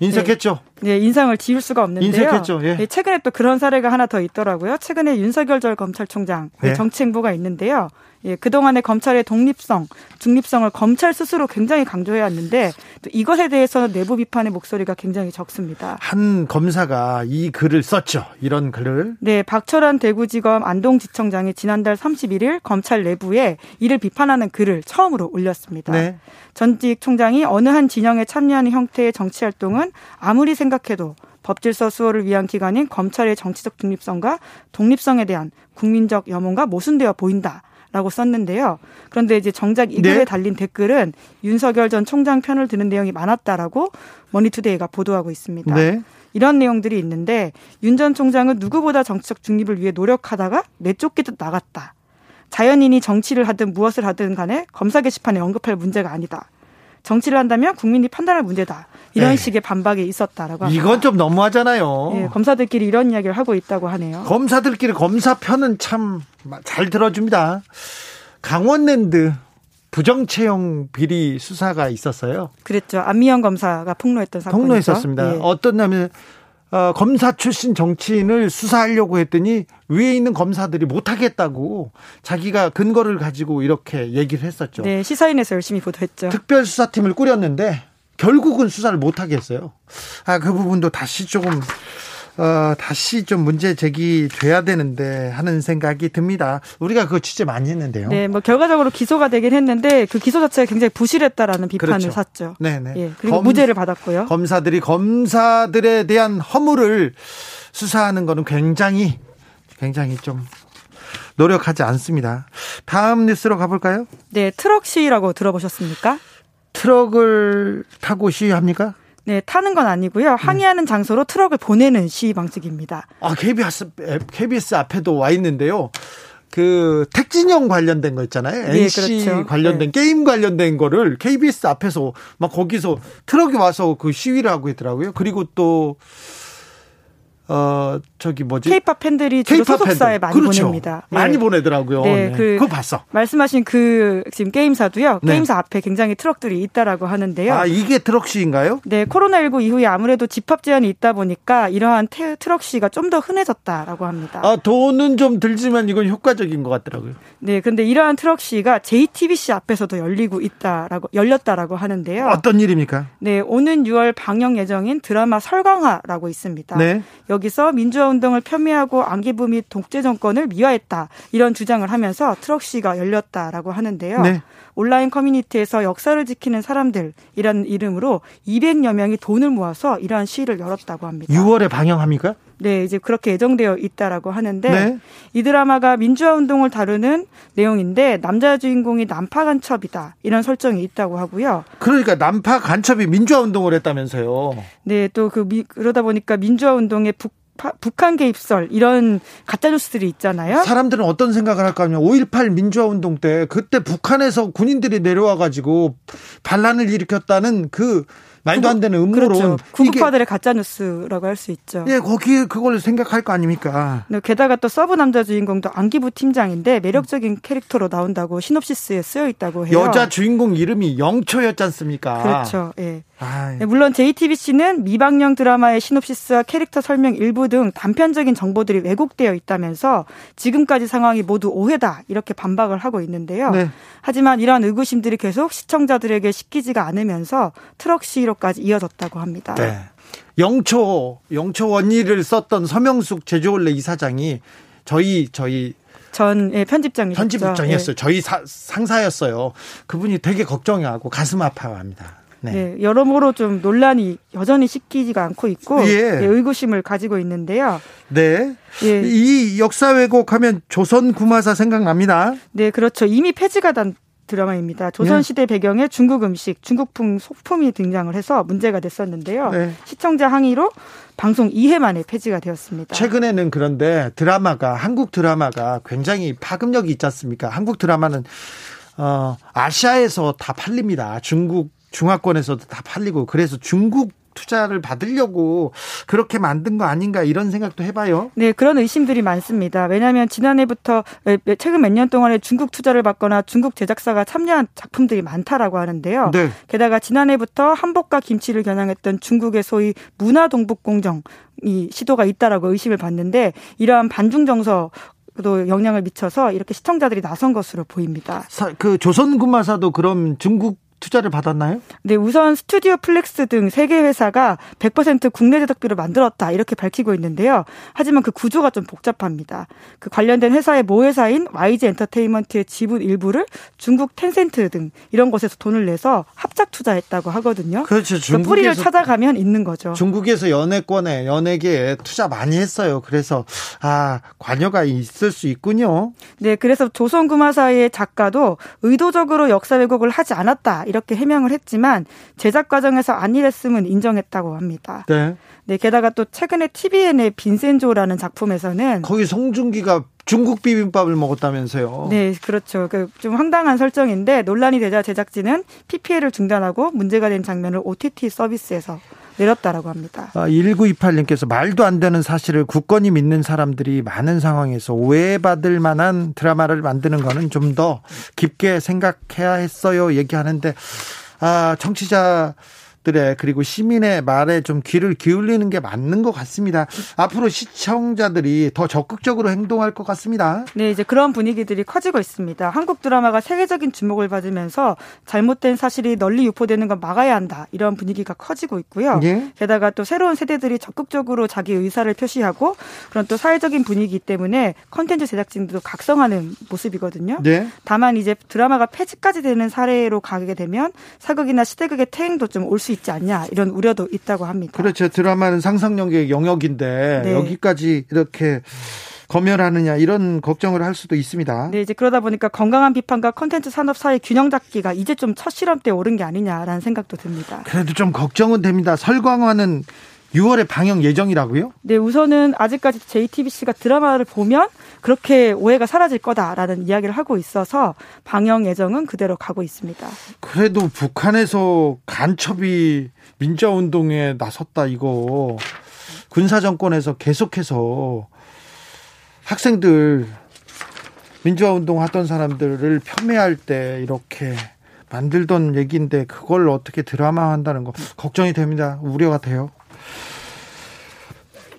인색했죠. 네, 네, 인상을 지울 수가 없는데요. 인색했죠. 예. 네, 최근에 또 그런 사례가 하나 더 있더라고요. 최근에 윤석열 전 검찰총장 네. 정치행보가 있는데요. 예, 그동안의 검찰의 독립성, 중립성을 검찰 스스로 굉장히 강조해왔는데 또 이것에 대해서는 내부 비판의 목소리가 굉장히 적습니다. 한 검사가 이 글을 썼죠. 이런 글을. 네. 박철환 대구지검 안동지청장이 지난달 삼십일일 검찰 내부에 이를 비판하는 글을 처음으로 올렸습니다. 네. 전직 총장이 어느 한 진영에 참여하는 형태의 정치활동은 아무리 생각해도 법질서 수호를 위한 기관인 검찰의 정치적 중립성과 독립성에 대한 국민적 염원과 모순되어 보인다. 라고 썼는데요. 그런데 이제 정작 이 글에 네. 달린 댓글은 윤석열 전 총장 편을 드는 내용이 많았다라고 머니투데이가 보도하고 있습니다. 네. 이런 내용들이 있는데 윤 전 총장은 누구보다 정치적 중립을 위해 노력하다가 내쫓기듯 나갔다. 자연인이 정치를 하든 무엇을 하든 간에 검사 게시판에 언급할 문제가 아니다. 정치를 한다면 국민이 판단할 문제다. 이런 에이. 식의 반박이 있었다라고 합니다. 이건 좀 너무하잖아요. 예, 검사들끼리 이런 이야기를 하고 있다고 하네요. 검사들끼리 검사 편은 참 잘 들어줍니다. 강원랜드 부정채용 비리 수사가 있었어요. 그랬죠. 안미영 검사가 폭로했던 사건이죠. 폭로했었습니다. 예. 어떠냐면 어, 검사 출신 정치인을 수사하려고 했더니 위에 있는 검사들이 못하겠다고 자기가 근거를 가지고 이렇게 얘기를 했었죠. 네, 시사인에서 열심히 보도했죠. 특별수사팀을 꾸렸는데 결국은 수사를 못하게 했어요. 아, 그 부분도 다시 조금 어, 다시 좀 문제 제기돼야 되는데 하는 생각이 듭니다. 우리가 그거 취재 많이 했는데요. 네, 뭐 결과적으로 기소가 되긴 했는데 그 기소 자체가 굉장히 부실했다라는 비판을 그렇죠. 샀죠. 네, 네. 예, 그리고 검, 무죄를 받았고요. 검사들이 검사들에 대한 허물을 수사하는 거는 굉장히 굉장히 좀 노력하지 않습니다. 다음 뉴스로 가볼까요? 네, 트럭 시위라고 들어보셨습니까? 트럭을 타고 시위합니까? 네, 타는 건 아니고요. 항의하는 장소로 트럭을 보내는 시위 방식입니다. 아, 케이비에스, 케이비에스 앞에도 와 있는데요. 그 택진영 관련된 거 있잖아요. 엔씨 네, 그렇죠. 관련된 네. 게임 관련된 거를 케이비에스 앞에서 막 거기서 트럭이 와서 그 시위를 하고 있더라고요. 그리고 또 어 저기 뭐지? K-팝 팬들이 주로 K-팝 소속사에 팬들. 많이 그렇죠. 보냅니다. 네. 많이 보내더라고요. 네, 네. 그 그거 봤어. 말씀하신 그 지금 게임사도요. 네. 게임사 앞에 굉장히 트럭들이 있다라고 하는데요. 아 이게 트럭 시인가요? 네, 코로나십구 이후에 아무래도 집합 제한이 있다 보니까 이러한 태, 트럭 시가 좀 더 흔해졌다라고 합니다. 아 돈은 좀 들지만 이건 효과적인 것 같더라고요. 네, 근데 이러한 트럭 시가 제이티비씨 앞에서도 열리고 있다라고 열렸다라고 하는데요. 어떤 일입니까? 네, 오는 유월 방영 예정인 드라마 설강화라고 있습니다. 네. 여기서 민주화운동을 폄훼하고 안기부 및 독재정권을 미화했다. 이런 주장을 하면서 트럭시가 열렸다라고 하는데요. 네. 온라인 커뮤니티에서 역사를 지키는 사람들이라는 이름으로 이백여 명이 돈을 모아서 이러한 시위를 열었다고 합니다. 유월에 방영합니까? 네, 이제 그렇게 예정되어 있다라고 하는데 네. 이 드라마가 민주화 운동을 다루는 내용인데 남자 주인공이 남파 간첩이다 이런 설정이 있다고 하고요. 그러니까 남파 간첩이 민주화 운동을 했다면서요. 네, 또 그 그러다 보니까 민주화 운동의 북 파, 북한 개입설 이런 가짜 뉴스들이 있잖아요. 사람들은 어떤 생각을 할까 하면 오일팔 민주화 운동 때 그때 북한에서 군인들이 내려와 가지고 반란을 일으켰다는 그 말도 안 되는 음모론. 그렇죠. 군국파들의 가짜 뉴스라고 할 수 있죠. 예, 거기에 그걸 생각할 거 아닙니까. 게다가 또 서브 남자 주인공도 안기부 팀장인데 매력적인 캐릭터로 나온다고 시놉시스에 쓰여 있다고 해요. 여자 주인공 이름이 영초였지 않습니까? 그렇죠. 예. 네, 물론 제이티비씨는 미방영 드라마의 시놉시스와 캐릭터 설명 일부 등 단편적인 정보들이 왜곡되어 있다면서 지금까지 상황이 모두 오해다 이렇게 반박을 하고 있는데요. 네. 하지만 이러한 의구심들이 계속 시청자들에게 식히지가 않으면서 트럭 시위로 까지 이어졌다고 합니다. 네. 영초 영초 원리를 썼던 서명숙 제조원래 이사장이 저희 저희 전 예, 편집장이었죠. 편집장이었어요. 예. 저희 사, 상사였어요. 그분이 되게 걱정하고 가슴 아파합니다. 네. 네, 여러모로 좀 논란이 여전히 식히지가 않고 있고 예. 예, 의구심을 가지고 있는데요. 네, 예. 이 역사 왜곡하면 조선구마사 생각납니다. 네, 그렇죠. 이미 폐지가 단. 드라마입니다. 조선시대 네. 배경에 중국 음식, 중국풍 소품이 등장을 해서 문제가 됐었는데요. 네. 시청자 항의로 방송 이 회 만에 폐지가 되었습니다. 최근에는 그런데 드라마가 한국 드라마가 굉장히 파급력이 있지 않습니까? 한국 드라마는 어, 아시아에서 다 팔립니다. 중국 중화권에서도 다 팔리고 그래서 중국 투자를 받으려고 그렇게 만든 거 아닌가 이런 생각도 해봐요. 네, 그런 의심들이 많습니다. 왜냐하면 지난해부터 최근 몇 년 동안에 중국 투자를 받거나 중국 제작사가 참여한 작품들이 많다라고 하는데요. 네. 게다가 지난해부터 한복과 김치를 겨냥했던 중국의 소위 문화동북공정 이 시도가 있다라고 의심을 받는데 이러한 반중 정서 또 영향을 미쳐서 이렇게 시청자들이 나선 것으로 보입니다. 사, 그 조선구마사도 그럼 중국 투자를 받았나요? 네, 우선 스튜디오 플렉스 등 세 개 회사가 백 퍼센트 국내 제작비로 만들었다 이렇게 밝히고 있는데요. 하지만 그 구조가 좀 복잡합니다. 그 관련된 회사의 모 회사인 와이지 엔터테인먼트의 지분 일부를 중국 텐센트 등 이런 곳에서 돈을 내서 합작 투자했다고 하거든요. 그렇죠. 중국에서 뿌리를 찾아가면 있는 거죠. 중국에서 연예권에 연예계에 투자 많이 했어요. 그래서 아 관여가 있을 수 있군요. 네, 그래서 조선구마사의 작가도 의도적으로 역사 왜곡을 하지 않았다. 이렇게 해명을 했지만 제작 과정에서 안일했음은 인정했다고 합니다. 네. 네, 게다가 또 최근에 티비엔의 빈센조라는 작품에서는 거기 송중기가 중국 비빔밥을 먹었다면서요. 네, 그렇죠. 좀 황당한 설정인데 논란이 되자 제작진은 피피엘을 중단하고 문제가 된 장면을 오티티 서비스에서 내렸다라고 합니다. 아, 일구이팔님께서 말도 안 되는 사실을 굳건히 믿는 사람들이 많은 상황에서 오해받을 만한 드라마를 만드는 거는 좀 더 깊게 생각해야 했어요 얘기하는데 아, 청취자 들의 그리고 시민의 말에 좀 귀를 기울이는 게 맞는 것 같습니다. 앞으로 시청자들이 더 적극적으로 행동할 것 같습니다. 네, 이제 그런 분위기들이 커지고 있습니다. 한국 드라마가 세계적인 주목을 받으면서 잘못된 사실이 널리 유포되는 건 막아야 한다. 이런 분위기가 커지고 있고요. 예? 게다가 또 새로운 세대들이 적극적으로 자기 의사를 표시하고 그런 또 사회적인 분위기 때문에 콘텐츠 제작진들도 각성하는 모습이거든요. 예? 다만 이제 드라마가 폐지까지 되는 사례로 가게 되면 사극이나 시대극의 태행도 좀 올 수 있지 않냐 이런 우려도 있다고 합니다. 그렇죠. 드라마는 상상력의 영역인데 네. 여기까지 이렇게 검열하느냐 이런 걱정을 할 수도 있습니다. 네, 이제 그러다 보니까 건강한 비판과 콘텐츠 산업 사이 균형 잡기가 이제 좀 첫 실험 때 오른 게 아니냐라는 생각도 듭니다. 그래도 좀 걱정은 됩니다. 설광화는 유월에 방영 예정이라고요? 네, 우선은 아직까지 제이티비씨가 드라마를 보면 그렇게 오해가 사라질 거다라는 이야기를 하고 있어서 방영 예정은 그대로 가고 있습니다. 그래도 북한에서 간첩이 민주화운동에 나섰다 이거 군사정권에서 계속해서 학생들, 민주화운동 하던 사람들을 폄훼할 때 이렇게 만들던 얘기인데 그걸 어떻게 드라마한다는 거 걱정이 됩니다. 우려가 돼요.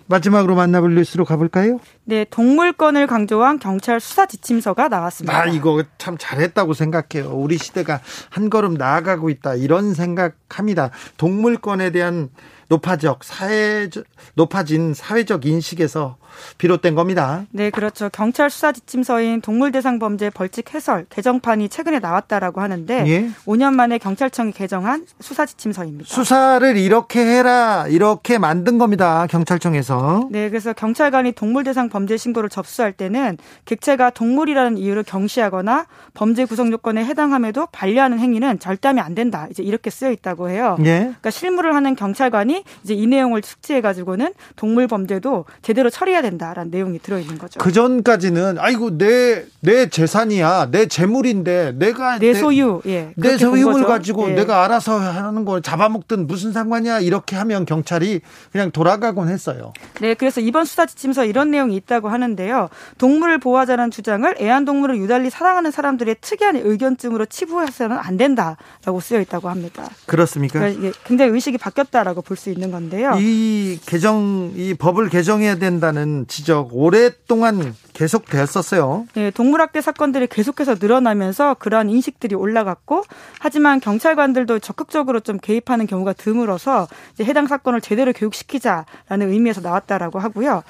마지막으로 만나볼 뉴스로 가볼까요? 네, 동물권을 강조한 경찰 수사 지침서가 나왔습니다. 아, 이거 참 잘했다고 생각해요. 우리 시대가 한 걸음 나아가고 있다, 이런 생각합니다. 동물권에 대한 높아적 사회 높아진 사회적 인식에서 비롯된 겁니다. 네, 그렇죠. 경찰 수사 지침서인 동물 대상 범죄 벌칙 해설 개정판이 최근에 나왔다라고 하는데, 예? 오 년 만에 경찰청이 개정한 수사 지침서입니다. 수사를 이렇게 해라, 이렇게 만든 겁니다, 경찰청에서. 네, 그래서 경찰관이 동물 대상 범죄 신고를 접수할 때는 객체가 동물이라는 이유로 경시하거나 범죄 구성 요건에 해당함에도 반려하는 행위는 절대하면 안 된다, 이제 이렇게 쓰여 있다고 해요. 예? 그러니까 실무를 하는 경찰관이 이제 이 내용을 숙지해가지고는 동물 범죄도 제대로 처리해야 된다라는 내용이 들어있는 거죠. 그 전까지는 아이고 내 내 재산이야, 내 재물인데 내가 내, 내 소유, 예, 내 소유물 가지고, 예, 내가 알아서 하는 걸 잡아먹든 무슨 상관이야, 이렇게 하면 경찰이 그냥 돌아가곤 했어요. 네, 그래서 이번 수사 지침서 이런 내용이 있다고 하는데요. 동물을 보호하자는 주장을 애완동물을 유달리 사랑하는 사람들의 특이한 의견쯤으로 치부해서는 안 된다라고 쓰여 있다고 합니다. 그렇습니까? 그러니까 이게 굉장히 의식이 바뀌었다라고 볼 수 있는 건데요. 이 개정, 이 법을 개정해야 된다는 지적 오랫동안 계속되었었어요. 네, 동물학대 사건들이 계속해서 늘어나면서 그러한 인식들이 올라갔고, 하지만 경찰관들도 적극적으로 좀 개입하는 경우가 드물어서 이제 해당 사건을 제대로 교육시키자라는 의미에서 나왔다라고 하고요.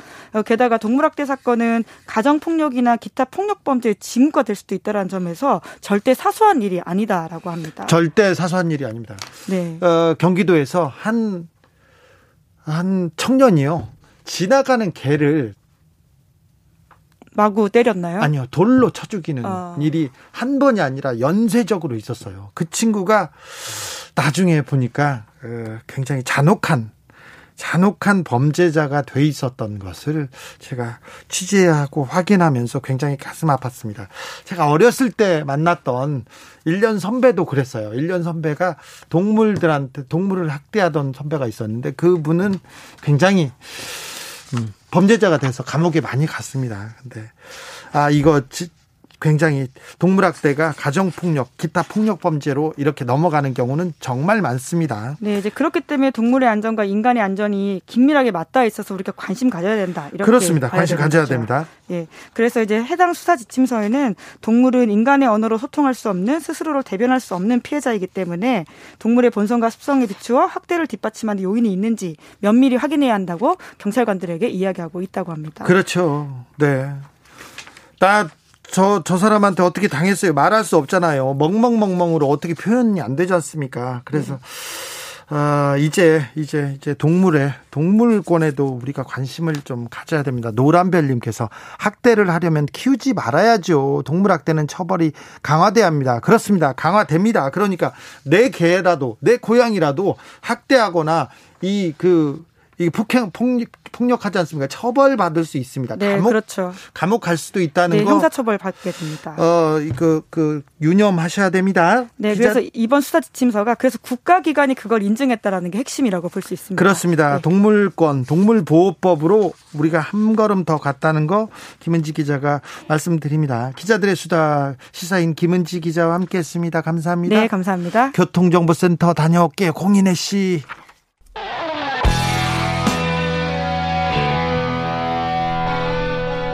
게다가 동물학대 사건은 가정폭력이나 기타 폭력범죄의 징후가 될 수도 있다는 점에서 절대 사소한 일이 아니다라고 합니다. 절대 사소한 일이 아닙니다. 네. 어, 경기도에서 한 한 청년이요, 지나가는 개를 마구 때렸나요? 아니요, 돌로 쳐 죽이는 아... 일이 한 번이 아니라 연쇄적으로 있었어요. 그 친구가 나중에 보니까 굉장히 잔혹한 잔혹한 범죄자가 돼 있었던 것을 제가 취재하고 확인하면서 굉장히 가슴 아팠습니다. 제가 어렸을 때 만났던 일 년 선배도 그랬어요. 일 년 선배가 동물들한테, 동물을 학대하던 선배가 있었는데 그분은 굉장히 음, 범죄자가 돼서 감옥에 많이 갔습니다. 근데 아, 이거 지, 굉장히 동물학대가 가정폭력, 기타 폭력범죄로 이렇게 넘어가는 경우는 정말 많습니다. 네, 이제 그렇기 때문에 동물의 안전과 인간의 안전이 긴밀하게 맞닿아 있어서 우리가 관심 가져야 된다, 이렇게. 그렇습니다. 관심 가져야 거죠. 됩니다. 예, 그래서 이제 해당 수사 지침서에는 동물은 인간의 언어로 소통할 수 없는, 스스로를 대변할 수 없는 피해자이기 때문에 동물의 본성과 습성에 비추어 학대를 뒷받침하는 요인이 있는지 면밀히 확인해야 한다고 경찰관들에게 이야기하고 있다고 합니다. 그렇죠. 네, 나 저, 저 사람한테 어떻게 당했어요, 말할 수 없잖아요. 멍멍멍멍으로 어떻게 표현이 안 되지 않습니까? 그래서 네. 어, 이제 이제 이제 동물에 동물권에도 우리가 관심을 좀 가져야 됩니다. 노란별님께서 학대를 하려면 키우지 말아야죠. 동물학대는 처벌이 강화돼야 합니다. 그렇습니다. 강화됩니다. 그러니까 내 개라도, 내 고양이라도 학대하거나 이 그 이 폭행, 폭력, 폭력하지 않습니까? 처벌받을 수 있습니다. 네, 감옥, 그렇죠. 감옥 갈 수도 있다는, 네, 거. 형사처벌 받게 됩니다. 어, 그, 그, 유념하셔야 됩니다. 네, 기자... 그래서 이번 수사 지침서가, 그래서 국가기관이 그걸 인증했다라는 게 핵심이라고 볼 수 있습니다. 그렇습니다. 네. 동물권, 동물보호법으로 우리가 한 걸음 더 갔다는 거 김은지 기자가 말씀드립니다. 기자들의 수다, 시사인 김은지 기자와 함께했습니다. 감사합니다. 네, 감사합니다. 교통정보센터 다녀올게요. 공인혜 씨.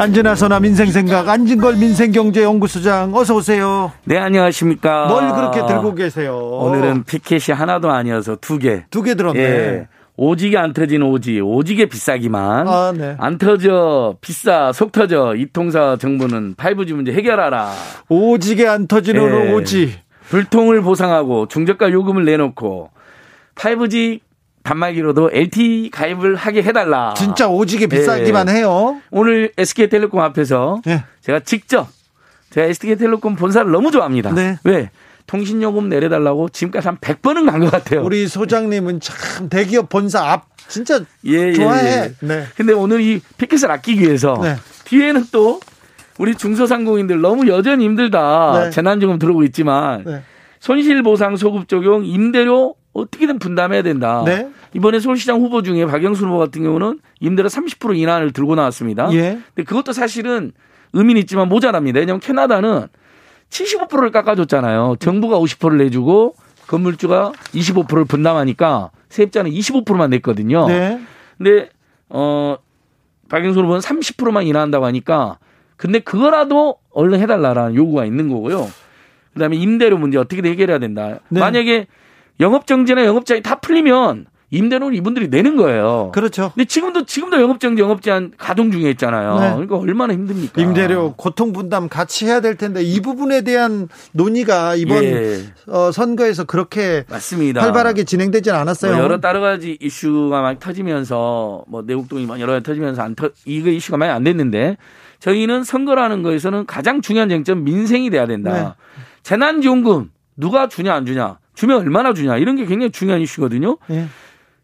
안전하서나 민생생각 안진걸 민생경제연구소장, 어서 오세요. 네, 안녕하십니까. 뭘 그렇게 들고 계세요? 오늘은 피켓이 하나도 아니어서 두 개. 두 개 들었네. 예. 오지게 안 터진 오지, 오지게 비싸기만. 아, 네. 안 터져, 비싸, 속 터져. 이 통사 정부는 팔부지 문제 해결하라. 오지게 안 터지는, 예, 오지. 불통을 보상하고 중저가 요금을 내놓고 팔부지 단말기로도 엘티이 가입을 하게 해달라. 진짜 오지게 비싸기만, 예, 해요. 오늘 에스케이텔레콤 앞에서, 예, 제가 직접 제가 에스케이텔레콤 본사를 너무 좋아합니다. 네. 왜? 통신요금 내려달라고 지금까지 한 백 번은 간 것 같아요. 우리 소장님은 참 대기업 본사 앞 진짜 예, 좋아해. 예, 예. 네. 근데 오늘 이 피켓을 아끼기 위해서 네. 뒤에는 또 우리 중소상공인들 너무 여전히 힘들다. 네. 재난지원금 들어오고 있지만 네. 손실보상 소급 적용 임대료 어떻게든 분담해야 된다. 네. 이번에 서울시장 후보 중에 박영순 후보 같은 경우는 임대료 삼십 퍼센트 인하를 들고 나왔습니다. 예. 근데 그것도 사실은 의미는 있지만 모자랍니다. 왜냐하면 캐나다는 칠십오 퍼센트를 깎아줬잖아요. 정부가 오십 퍼센트를 내주고 건물주가 이십오 퍼센트를 분담하니까 세입자는 이십오 퍼센트만 냈거든요. 네. 근데 어, 박영순 후보는 삼십 퍼센트만 인하한다고 하니까 근데 그거라도 얼른 해달라라는 요구가 있는 거고요. 그다음에 임대료 문제 어떻게 해결해야 된다. 네. 만약에 영업정지나 영업제한이 다 풀리면 임대료를 이분들이 내는 거예요. 그렇죠. 근데 지금도 지금도 영업정지, 영업제한 가동 중에 있잖아요. 네. 그러니까 얼마나 힘듭니까? 임대료 고통 분담 같이 해야 될 텐데 이 부분에 대한 논의가 이번 예. 어, 선거에서 그렇게 맞습니다. 활발하게 진행되진 않았어요. 뭐 여러 여러 가지 이슈가 많이 터지면서 뭐 내곡동이 여러 가지 터지면서 안 터, 이거 이슈가 많이 안 됐는데 저희는 선거라는 거에서는 가장 중요한 쟁점 민생이 돼야 된다. 네. 재난지원금 누가 주냐 안 주냐. 주면 얼마나 주냐. 이런 게 굉장히 중요한 이슈거든요. 예.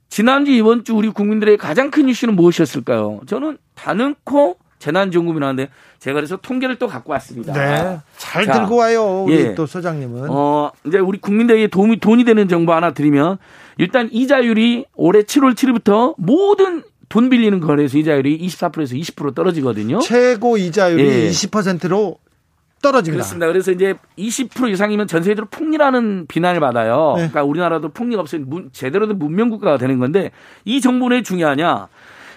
지난주 이번 주 우리 국민들의 가장 큰 이슈는 무엇이었을까요? 저는 단연코 재난지원금이라는데 제가 그래서 통계를 또 갖고 왔습니다. 네. 잘 자, 들고 와요. 우리 예. 또 소장님은. 어, 이제 우리 국민들에게 도움이, 돈이 되는 정보 하나 드리면 일단 이자율이 올해 칠월 칠일부터 모든 돈 빌리는 거래에서 이자율이 이십사 퍼센트에서 이십 퍼센트 떨어지거든요. 최고 이자율이 예. 이십 퍼센트로 떨어집니다. 그렇습니다. 그래서 이제 이십 퍼센트 이상이면 전 세계적으로 폭리라는 비난을 받아요. 네. 그러니까 우리나라도 폭리가 없으면 제대로 된 문명국가가 되는 건데 이 정보는 왜 중요하냐.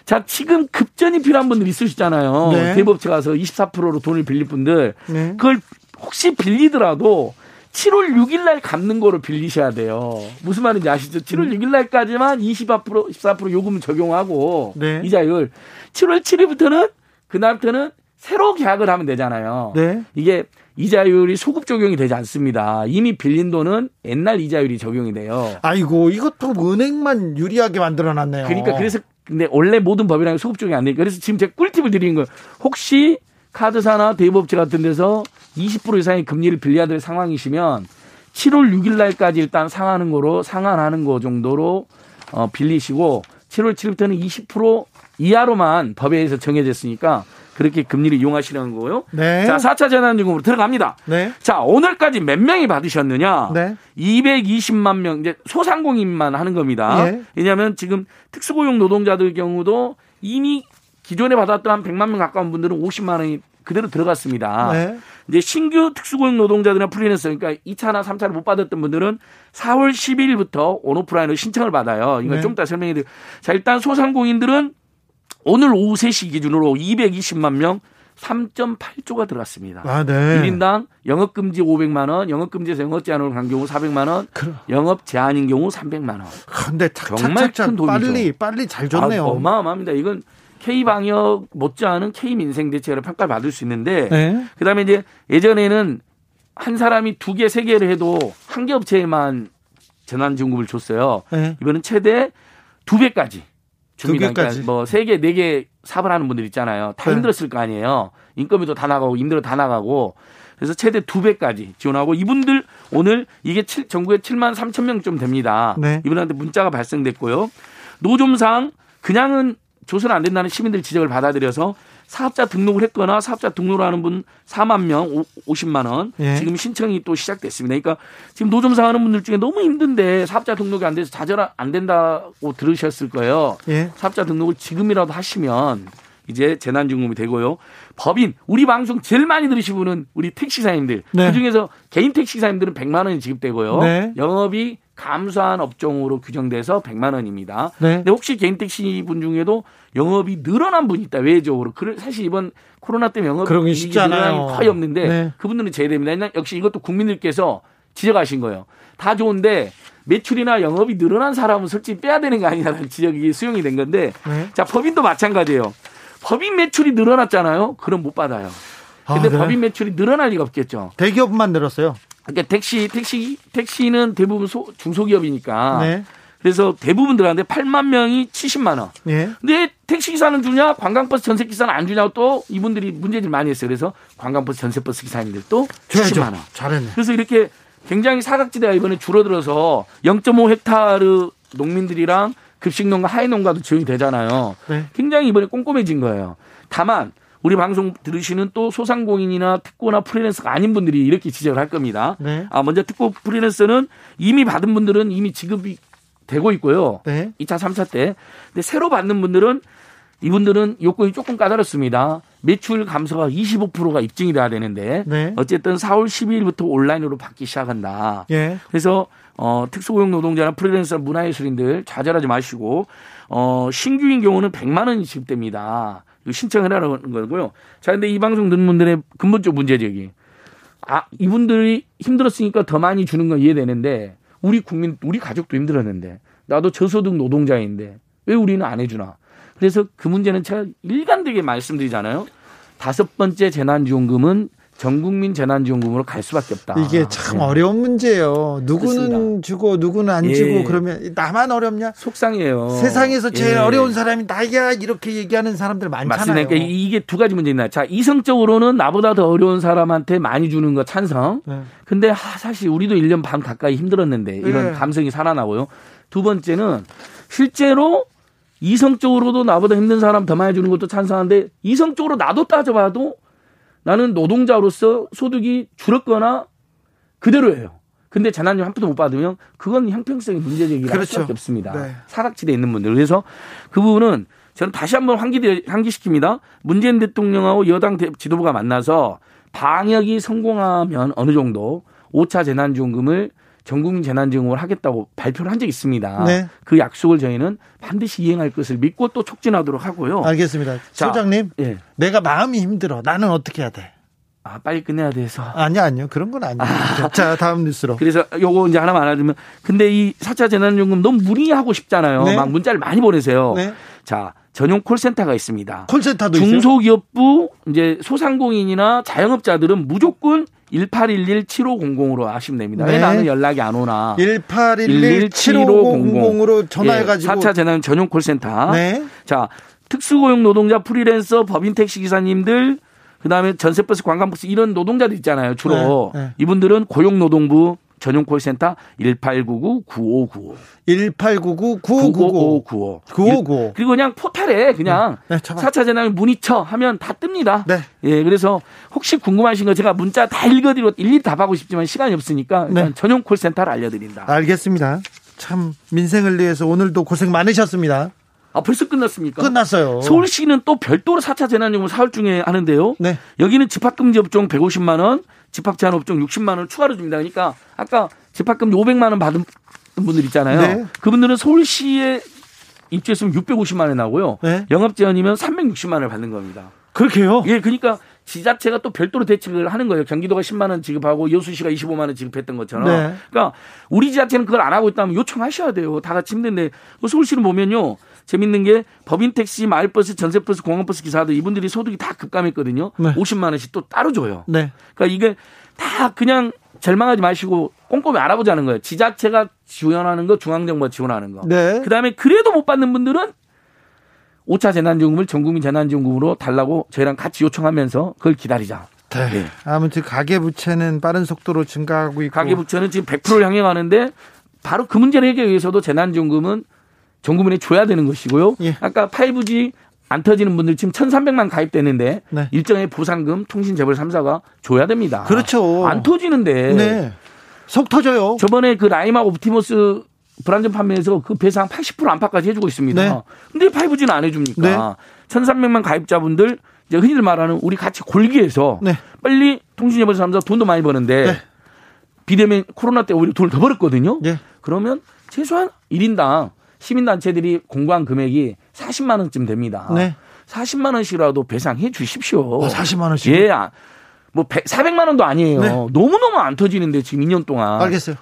자, 지금 급전이 필요한 분들 있으시잖아요. 네. 대법체 가서 이십사 퍼센트로 돈을 빌릴 분들. 네. 그걸 혹시 빌리더라도 칠월 육일 날 갚는 거로 빌리셔야 돼요. 무슨 말인지 아시죠? 칠월 육일 날까지만 이십사 퍼센트, 이십사 퍼센트 요금 적용하고 네. 이자율. 칠월 칠일부터는 그날부터는 새로 계약을 하면 되잖아요. 네. 이게 이자율이 소급 적용이 되지 않습니다. 이미 빌린 돈은 옛날 이자율이 적용이 돼요. 아이고, 이것도 은행만 유리하게 만들어놨네요. 그러니까 그래서 근데 원래 모든 법이랑 소급 적용이 안 되니까 그래서 지금 제가 꿀팁을 드리는 거예요. 혹시 카드사나 대법체 같은 데서 이십 퍼센트 이상의 금리를 빌려야 될 상황이시면 칠월 육일 날까지 일단 상환하는 거로 상환하는 거 정도로 어, 빌리시고 칠월 칠일부터는 이십 퍼센트 이하로만 법에 의해서 정해졌으니까. 그렇게 금리를 이용하시는 거고요. 네. 자, 사 차 재난지원금으로 들어갑니다. 네. 자, 오늘까지 몇 명이 받으셨느냐? 네. 이백이십만 명, 이제 소상공인만 하는 겁니다. 네. 왜냐하면 지금 특수고용 노동자들 경우도 이미 기존에 받았던 한 백만 명 가까운 분들은 오십만 원이 그대로 들어갔습니다. 네. 이제 신규 특수고용 노동자들이나 프리랜서, 그러니까 이 차나 삼 차를 못 받았던 분들은 사월 십이일부터 온오프라인으로 신청을 받아요. 이건 네. 좀 이따 설명해 드릴. 자, 일단 소상공인들은 오늘 오후 세 시 기준으로 이백이십만 명 삼 점 팔 조가 들어갔습니다. 아, 네. 일 인당 영업금지 오백만 원, 영업금지에서 영업제한으로 간 경우 사백만 원, 그럼. 영업제한인 경우 삼백만 원. 근데 정말 착착착 큰 돈이죠. 빨리, 빨리 잘 줬네요. 아, 어마어마합니다. 이건 K방역 못지않은 K민생 대책으로 평가를 받을 수 있는데 네. 그다음에 이제 예전에는 한 사람이 두 개, 세 개를 해도 한 개 업체에만 재난지원금을 줬어요. 네. 이거는 최대 두 배까지. 줍니다. 그러니까 뭐 세 개, 네 개 사업을 하는 분들 있잖아요. 다 네. 힘들었을 거 아니에요. 인건비도 다 나가고 임대료 다 나가고. 그래서 최대 두 배까지 지원하고 이분들 오늘 이게 전국에 칠만 삼천 명쯤 됩니다. 네. 이분한테 문자가 발생됐고요. 노점상 그냥은 조선 안 된다는 시민들 지적을 받아들여서 사업자 등록을 했거나 사업자 등록을 하는 분 사만 명, 오십만 원. 예. 지금 신청이 또 시작됐습니다. 그러니까 지금 노점상 하는 분들 중에 너무 힘든데 사업자 등록이 안 돼서 좌절 안 된다고 들으셨을 거예요. 예. 사업자 등록을 지금이라도 하시면 이제 재난지원금이 되고요. 법인, 우리 방송 제일 많이 들으시는 분은 우리 택시사님들. 네. 그중에서 개인 택시사님들은 백만 원이 지급되고요. 네. 영업이 감소한 업종으로 규정돼서 백만 원입니다. 네. 근데 혹시 개인 택시 분 중에도 영업이 늘어난 분이 있다. 외적으로. 사실 이번 코로나 때문에 영업이 늘어난 게 거의 없는데 네. 그분들은 제외됩니다. 역시 이것도 국민들께서 지적하신 거예요. 다 좋은데 매출이나 영업이 늘어난 사람은 솔직히 빼야 되는 거 아니냐는 지적이 수용이 된 건데 네. 자, 법인도 마찬가지예요. 법인 매출이 늘어났잖아요. 그럼 못 받아요. 근데 아, 네. 법인 매출이 늘어날 리가 없겠죠. 대기업만 늘었어요. 그러니까 택시, 택시, 택시는 대부분 소, 중소기업이니까. 네. 그래서 대부분 들어갔는데 팔만 명이 칠십만 원. 예. 근데 택시기사는 주냐, 관광버스 전세기사는 안 주냐고 또 이분들이 문제를 많이 했어요. 그래서 관광버스 전세버스 기사님들도 칠십만 원. 잘했네. 그래서 이렇게 굉장히 사각지대가 이번에 줄어들어서 영점오 헥타르 농민들이랑 급식농가, 하이농가도 지원이 되잖아요. 네. 굉장히 이번에 꼼꼼해진 거예요. 다만 우리 방송 들으시는 또 소상공인이나 특고나 프리랜서가 아닌 분들이 이렇게 지적을 할 겁니다. 네. 아, 먼저 특고 프리랜서는 이미 받은 분들은 이미 지급이 되고 있고요. 네. 이 차, 삼 차 때. 근데 새로 받는 분들은 이분들은 요건이 조금 까다롭습니다. 매출 감소가 이십오 퍼센트가 입증이 돼야 되는데 네. 어쨌든 사월 십이일부터 온라인으로 받기 시작한다. 예. 그래서 어, 특수고용 노동자나 프리랜서, 문화예술인들 좌절하지 마시고 어, 신규인 경우는 백만 원이 지급됩니다. 신청해라는 거고요. 자, 근데 이 방송 듣는 분들의 근본적 문제지역이 아, 이분들이 힘들었으니까 더 많이 주는 건 이해되는데 우리 국민, 우리 가족도 힘들었는데 나도 저소득 노동자인데 왜 우리는 안 해주나. 그래서 그 문제는 제가 일관되게 말씀드리잖아요. 다섯 번째 재난지원금은 전국민 재난지원금으로 갈 수밖에 없다. 이게 참 네. 어려운 문제예요. 누구는 그렇습니다. 주고 누구는 안 예. 주고 그러면 나만 어렵냐? 속상해요. 세상에서 제일 예. 어려운 사람이 나야 이렇게 얘기하는 사람들 많잖아요. 맞습니다. 그러니까 이게 두 가지 문제 있나요? 자, 이성적으로는 나보다 더 어려운 사람한테 많이 주는 거 찬성. 네. 근데 하, 사실 우리도 일 년 반 가까이 힘들었는데 이런 네. 감성이 살아나고요. 두 번째는 실제로 이성적으로도 나보다 힘든 사람 더 많이 주는 것도 찬성하는데 이성적으로 나도 따져봐도 나는 노동자로서 소득이 줄었거나 그대로예요. 근데 재난금 한 푼도 못 받으면 그건 형평성의 문제제기가 그렇죠. 할 수밖에 없습니다. 네. 사각지대에 있는 분들. 그래서 그 부분은 저는 다시 한번 환기, 환기시킵니다. 문재인 대통령하고 여당 지도부가 만나서 방역이 성공하면 어느 정도 오 차 재난지원금을 전국민 재난지원금을 하겠다고 발표를 한 적이 있습니다. 네. 그 약속을 저희는 반드시 이행할 것을 믿고 또 촉진하도록 하고요. 알겠습니다. 자, 소장님, 예. 내가 마음이 힘들어. 나는 어떻게 해야 돼? 아, 빨리 끝내야 돼서. 아니요, 아니요. 그런 건 아니에요. 아. 자, 다음 뉴스로. 그래서 요거 이제 하나만 알아두면. 근데 이 사 차 재난지원금 너무 무리하고 싶잖아요. 네. 막 문자를 많이 보내세요. 네. 자, 전용 콜센터가 있습니다. 콜센터도 있어요? 중소기업부, 이제 소상공인이나 자영업자들은 무조건 일팔일일 칠오공공으로 하시면 됩니다. 네. 왜 나는 연락이 안 오나. 일팔일일 칠오공공으로 전화해가지고. 예, 사 차 재난 전용 콜센터. 네. 자, 특수고용 노동자, 프리랜서, 법인 택시기사님들, 그 다음에 전세버스, 관광버스 이런 노동자들 있잖아요. 주로. 네. 네. 이분들은 고용노동부 전용 콜센터 일팔구구 구오구오. 일팔구구 구오구오. 구오구오. 그리고 그냥 포털에 그냥 네. 네, 사 차 재난 문의처 하면 다 뜹니다. 네. 예, 그래서 혹시 궁금하신 거 제가 문자 다 읽어드리고 일일이 답하고 싶지만 시간이 없으니까 일단 네. 전용 콜센터를 알려드린다. 알겠습니다. 참 민생을 위해서 오늘도 고생 많으셨습니다. 아, 벌써 끝났습니까? 끝났어요. 서울시는 또 별도로 사 차 재난지원금 사월 중에 하는데요. 네. 여기는 집합금지 업종 백오십만 원, 집합 제한 업종 육십만 원 추가로 줍니다. 그러니까 아까 집합금지 오백만 원 받은 분들 있잖아요. 네. 그분들은 서울시에 입주했으면 육백오십만 원 나오고요. 네. 영업 제한이면 삼백육십만 원을 받는 겁니다. 그렇게요? 예, 그러니까 지자체가 또 별도로 대책을 하는 거예요. 경기도가 십만 원 지급하고 여수시가 이십오만 원 지급했던 것처럼. 네. 그러니까 우리 지자체는 그걸 안 하고 있다면 요청하셔야 돼요. 다 같이 힘든데 서울시는 보면요. 재밌는 게 법인 택시, 마을버스, 전세버스, 공항버스 기사들 이분들이 소득이 다 급감했거든요. 네. 오십만 원씩 또 따로 줘요. 네. 그러니까 이게 다 그냥 절망하지 마시고 꼼꼼히 알아보자는 거예요. 지자체가 지원하는 거, 중앙정부가 지원하는 거. 네. 그다음에 그래도 못 받는 분들은 오 차 재난지원금을 전국민 재난지원금으로 달라고 저희랑 같이 요청하면서 그걸 기다리자. 네. 네. 아무튼 가계부채는 빠른 속도로 증가하고 있고. 가계부채는 지금 백 퍼센트를 향해 가는데 바로 그 문제를 해결하기 위해서도 재난지원금은 전 국민에 줘야 되는 것이고요. 예. 아까 파이브지 안 터지는 분들 지금 천삼백만 가입되는데 네. 일정의 보상금 통신재벌 삼 사가 줘야 됩니다. 그렇죠. 안 터지는데. 네. 속 터져요. 저번에 그 라임하고 옵티머스 불안전 판매에서 그 배상 팔십 퍼센트 안팎까지 해주고 있습니다. 네. 근데 파이브지는 안 해줍니까? 네. 천삼백만 가입자분들 이제 흔히들 말하는 우리 같이 골기에서 네. 빨리 통신재벌 삼 사 돈도 많이 버는데 네. 비대면 코로나 때 오히려 돈을 더 벌었거든요. 네. 그러면 최소한 일 인당 시민단체들이 공고한 금액이 사십만 원쯤 됩니다. 네. 사십만 원씩이라도 배상해 주십시오. 어, 사십만 원씩? 예. 뭐 사백만 원도 아니에요. 네. 너무너무 안 터지는데 지금 이 년 동안. 알겠어요.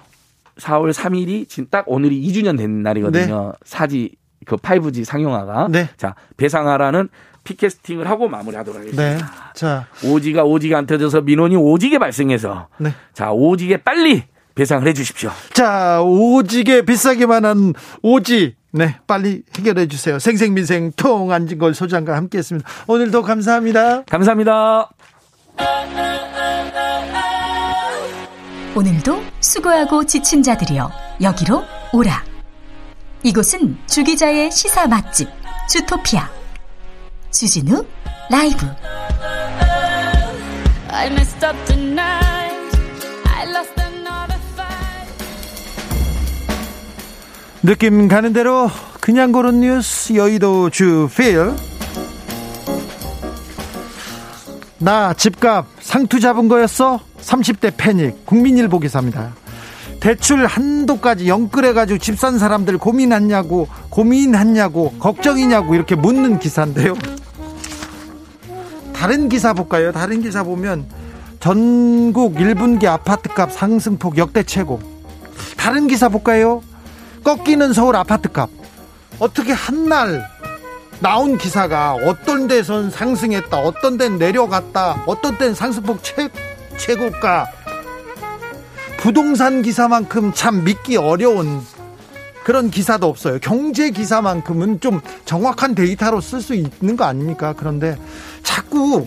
사월 삼일이 지금 딱 오늘이 이 주년 된 날이거든요. 네. 사 지, 그 파이브지 상용화가. 네. 자, 배상하라는 피캐스팅을 하고 마무리하도록 하겠습니다. 네. 자. 오지가 오지가 안 터져서 민원이 오지게 발생해서. 네. 자, 오지게 빨리 배상을 해 주십시오. 자, 오지게 비싸기만한 오지. 네, 빨리 해결해 주세요. 생생민생 통 안진걸 소장과 함께했습니다. 오늘도 감사합니다. 감사합니다. 오늘도 수고하고 지친 자들이여 여기로 오라. 이곳은 주 기자의 시사 맛집 주토피아 주진우 라이브. I messed up tonight. I lost another fight. 느낌 가는 대로 그냥 고른 뉴스 여의도 주필. 나 집값 상투 잡은 거였어? 삼십 대 패닉. 국민일보 기사입니다. 대출 한도까지 영끌해가지고 집 산 사람들 고민하냐고 고민하냐고 걱정이냐고 이렇게 묻는 기사인데요. 다른 기사 볼까요? 다른 기사 보면 전국 일 분기 아파트값 상승폭 역대 최고. 다른 기사 볼까요? 꺾이는 서울 아파트값. 어떻게 한 날 나온 기사가 어떤 데선 상승했다, 어떤 데는 내려갔다, 어떤 데는 상승폭 최, 최고가. 부동산 기사만큼 참 믿기 어려운 그런 기사도 없어요. 경제 기사만큼은 좀 정확한 데이터로 쓸 수 있는 거 아닙니까? 그런데 자꾸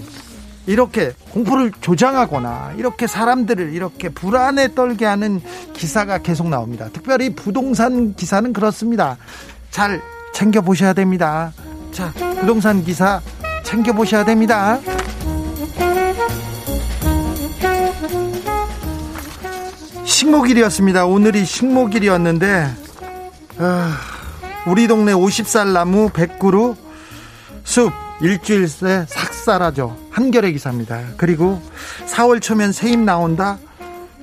이렇게 공포를 조장하거나 이렇게 사람들을 이렇게 불안에 떨게 하는 기사가 계속 나옵니다. 특별히 부동산 기사는 그렇습니다. 잘 챙겨보셔야 됩니다. 자, 부동산 기사 챙겨보셔야 됩니다. 식목일이었습니다. 오늘이 식목일이었는데 아, 우리 동네 오십 살 나무 백 그루 숲 일주일 새 싹 사라져. 한겨레 기사입니다. 그리고 사월 초면 새잎 나온다.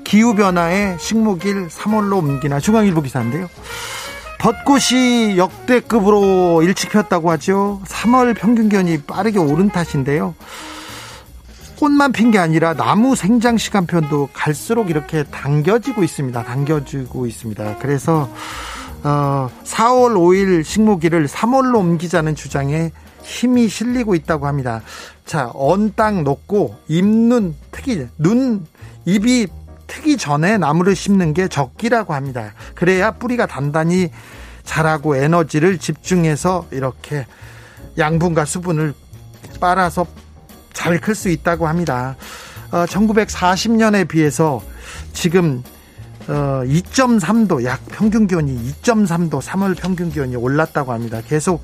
기후변화에 식목일 삼월로 옮기나. 중앙일보 기사인데요. 벚꽃이 역대급으로 일찍 폈다고 하죠. 삼월 평균 기온이 빠르게 오른 탓인데요. 꽃만 핀 게 아니라 나무 생장 시간표도 갈수록 이렇게 당겨지고 있습니다. 당겨지고 있습니다. 그래서 어, 사월 오일 식목일을 삼월로 옮기자는 주장에 힘이 실리고 있다고 합니다. 자, 언땅 놓고 입눈 트기, 눈, 입이 트기 전에 나무를 심는 게 적기라고 합니다. 그래야 뿌리가 단단히 자라고 에너지를 집중해서 이렇게 양분과 수분을 빨아서 잘 클 수 있다고 합니다. 어, 천구백사십 년에 비해서 지금 어, 이 점 삼 도, 약 평균 기온이 이 점 삼 도, 삼월 평균 기온이 올랐다고 합니다. 계속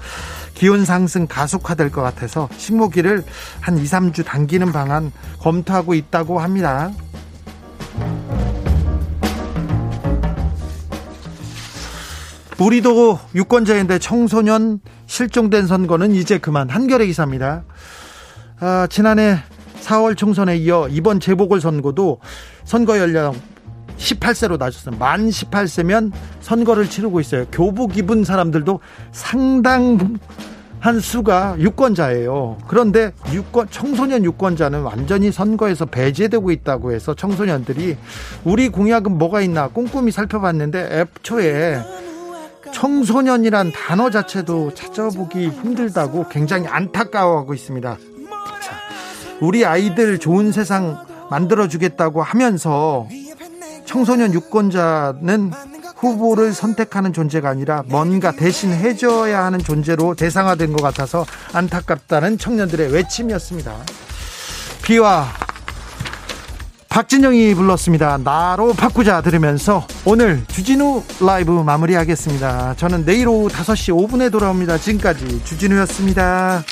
기온 상승 가속화될 것 같아서 식목일을 한 이, 삼 주 당기는 방안 검토하고 있다고 합니다. 우리도 유권자인데 청소년 실종된 선거는 이제 그만. 한겨레 기사입니다. 아, 지난해 사월 총선에 이어 이번 재보궐선거도 선거 연령 열여덟 세로 낮췄습니다. 만 열여덟 세면 선거를 치르고 있어요. 교복 입은 사람들도 상당한 수가 유권자예요. 그런데 유권, 청소년 유권자는 완전히 선거에서 배제되고 있다고 해서 청소년들이 우리 공약은 뭐가 있나 꼼꼼히 살펴봤는데 애초에 청소년이란 단어 자체도 찾아보기 힘들다고 굉장히 안타까워하고 있습니다. 우리 아이들 좋은 세상 만들어주겠다고 하면서 청소년 유권자는 후보를 선택하는 존재가 아니라 뭔가 대신 해줘야 하는 존재로 대상화된 것 같아서 안타깝다는 청년들의 외침이었습니다. 비와 박진영이 불렀습니다. 나로 바꾸자 들으면서 오늘 주진우 라이브 마무리하겠습니다. 저는 내일 오후 다섯 시 오 분에 돌아옵니다. 지금까지 주진우였습니다.